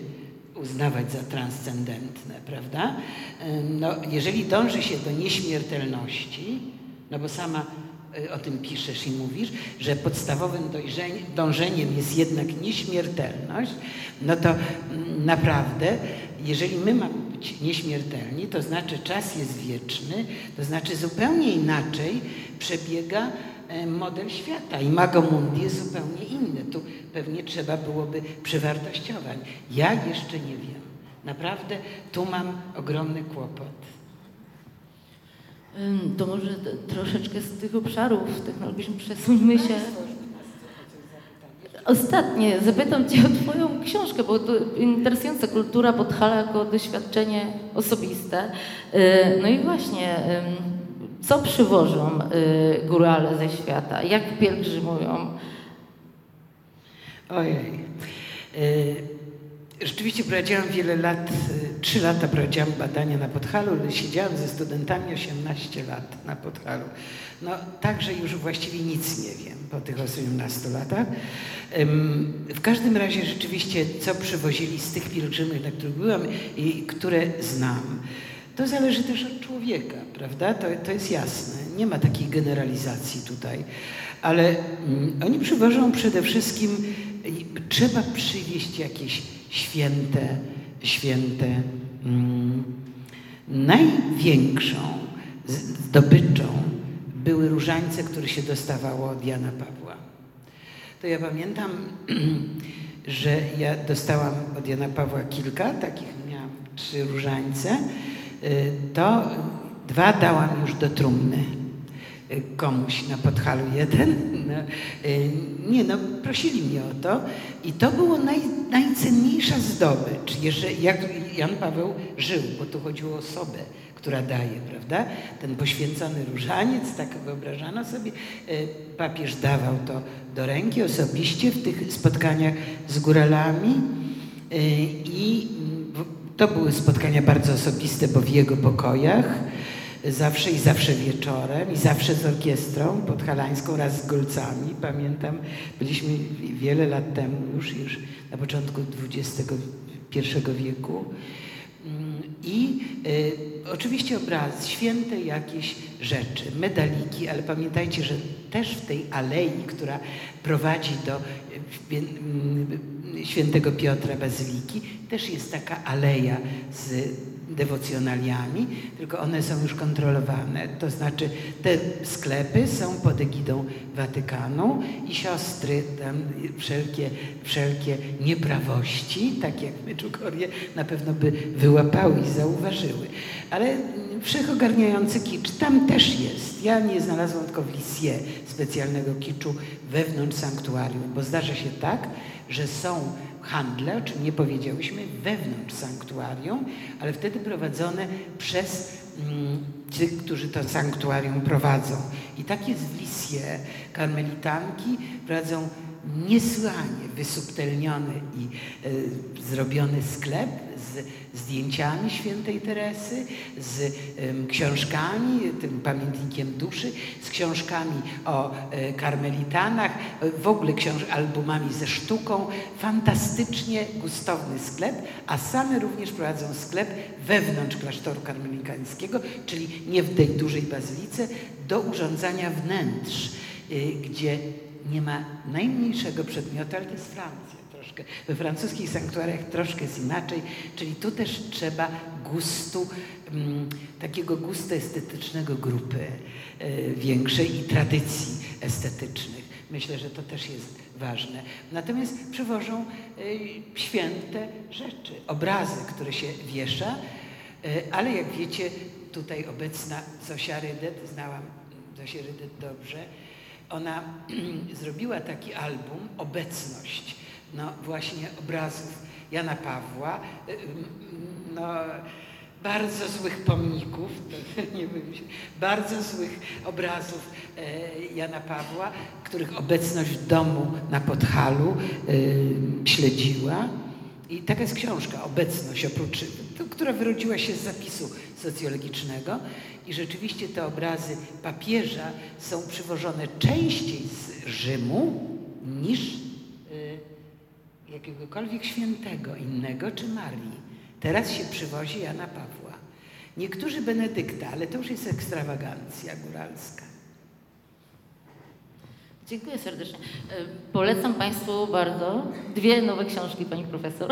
uznawać za transcendentne, prawda? No, jeżeli dąży się do nieśmiertelności, no bo sama o tym piszesz i mówisz, że podstawowym dążeniem jest jednak nieśmiertelność, no to naprawdę, jeżeli my mamy być nieśmiertelni, to znaczy czas jest wieczny, to znaczy zupełnie inaczej przebiega model świata i Imago Mundi jest zupełnie inny. Tu pewnie trzeba byłoby przewartościować. Ja jeszcze nie wiem. Naprawdę tu mam ogromny kłopot. To może troszeczkę z tych obszarów technologicznych przesuńmy się. Ostatnie, zapytam Cię o Twoją książkę, bo to interesująca kultura Podhala jako doświadczenie osobiste. No i właśnie, co przywożą górale ze świata? Jak pielgrzymują? Ojej. Rzeczywiście prowadziłam wiele lat, trzy lata prowadziłam badania na Podhalu, ale siedziałam ze studentami osiemnaście lat na Podhalu. No także już właściwie nic nie wiem po tych osiemnastu latach. W każdym razie rzeczywiście co przywozili z tych pielgrzymów, na których byłam i które znam. To zależy też od człowieka, prawda? To, to jest jasne. Nie ma takiej generalizacji tutaj. Ale mm, oni przywożą przede wszystkim, trzeba przywieźć jakieś święte, święte, mm, największą zdobyczą były różańce, które się dostawało od Jana Pawła. To ja pamiętam, że ja dostałam od Jana Pawła kilka, takich miałam trzy różańce, to dwa dałam już do trumny. Komuś na Podhalu jeden. No, nie no, prosili mnie o to i to było naj, najcenniejsza zdobycz, jeżeli, jak Jan Paweł żył, bo tu chodziło o osobę, która daje, prawda? Ten poświęcony różaniec, tak wyobrażano sobie, papież dawał to do ręki osobiście w tych spotkaniach z góralami i to były spotkania bardzo osobiste, bo w jego pokojach zawsze i zawsze wieczorem i zawsze z orkiestrą podhalańską oraz z golcami. Pamiętam, byliśmy wiele lat temu już, już na początku dwudziestego pierwszego wieku i y, oczywiście obraz, święte jakieś rzeczy, medaliki, ale pamiętajcie, że też w tej alei, która prowadzi do y, y, y, świętego Piotra Bazyliki, też jest taka aleja z dewocjonaliami, tylko one są już kontrolowane. To znaczy te sklepy są pod egidą Watykanu i siostry tam wszelkie, wszelkie nieprawości, tak jak Medjugorje, na pewno by wyłapały i zauważyły. Ale wszechogarniający kicz tam też jest. Ja nie znalazłam tylko w Lisieux specjalnego kiczu wewnątrz sanktuarium, bo zdarza się tak, że są handle, o czym nie powiedziałyśmy, wewnątrz sanktuarium, ale wtedy prowadzone przez mm, tych, którzy to sanktuarium prowadzą. I tak jest w Lisieux. Karmelitanki prowadzą niesłychanie wysubtelniony i y, zrobiony sklep z zdjęciami świętej Teresy, z y, książkami, tym pamiętnikiem duszy, z książkami o y, karmelitanach, w ogóle książ- albumami ze sztuką. Fantastycznie gustowny sklep, a same również prowadzą sklep wewnątrz klasztoru karmelitańskiego, czyli nie w tej dużej bazylice, do urządzania wnętrz, y, gdzie nie ma najmniejszego przedmiotu, ale to jest Francja troszkę. We francuskich sanktuariach troszkę jest inaczej, czyli tu też trzeba gustu, m, takiego gustu estetycznego grupy y, większej i tradycji estetycznych. Myślę, że to też jest ważne. Natomiast przywożą y, święte rzeczy, obrazy, które się wiesza, y, ale jak wiecie, tutaj obecna Zosia Rydet, znałam Zosię Rydet dobrze, ona zrobiła taki album, Obecność, no właśnie obrazów Jana Pawła, no bardzo złych pomników, to nie wiem, bardzo złych obrazów Jana Pawła, których obecność w domu na Podhalu śledziła. I taka jest książka, Obecność, oprócz, która wyrodziła się z zapisu socjologicznego i rzeczywiście te obrazy papieża są przywożone częściej z Rzymu niż y, jakiegokolwiek świętego innego czy Marii. Teraz się przywozi Jana Pawła. Niektórzy Benedykta, ale to już jest ekstrawagancja góralska. Dziękuję serdecznie. Polecam Państwu bardzo dwie nowe książki, Pani Profesor.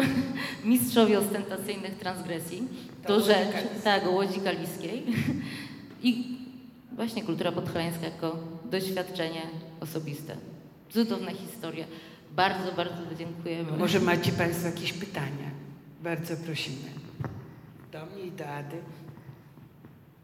Mistrzowie Ostentacyjnych Transgresji. To rzecz, tak, o Łodzi Kaliskiej. I właśnie kultura podhalańska jako doświadczenie osobiste. Cudowna historia. Bardzo, bardzo dziękujemy. Może macie Państwo jakieś pytania? Bardzo prosimy. Do mnie i do Ady.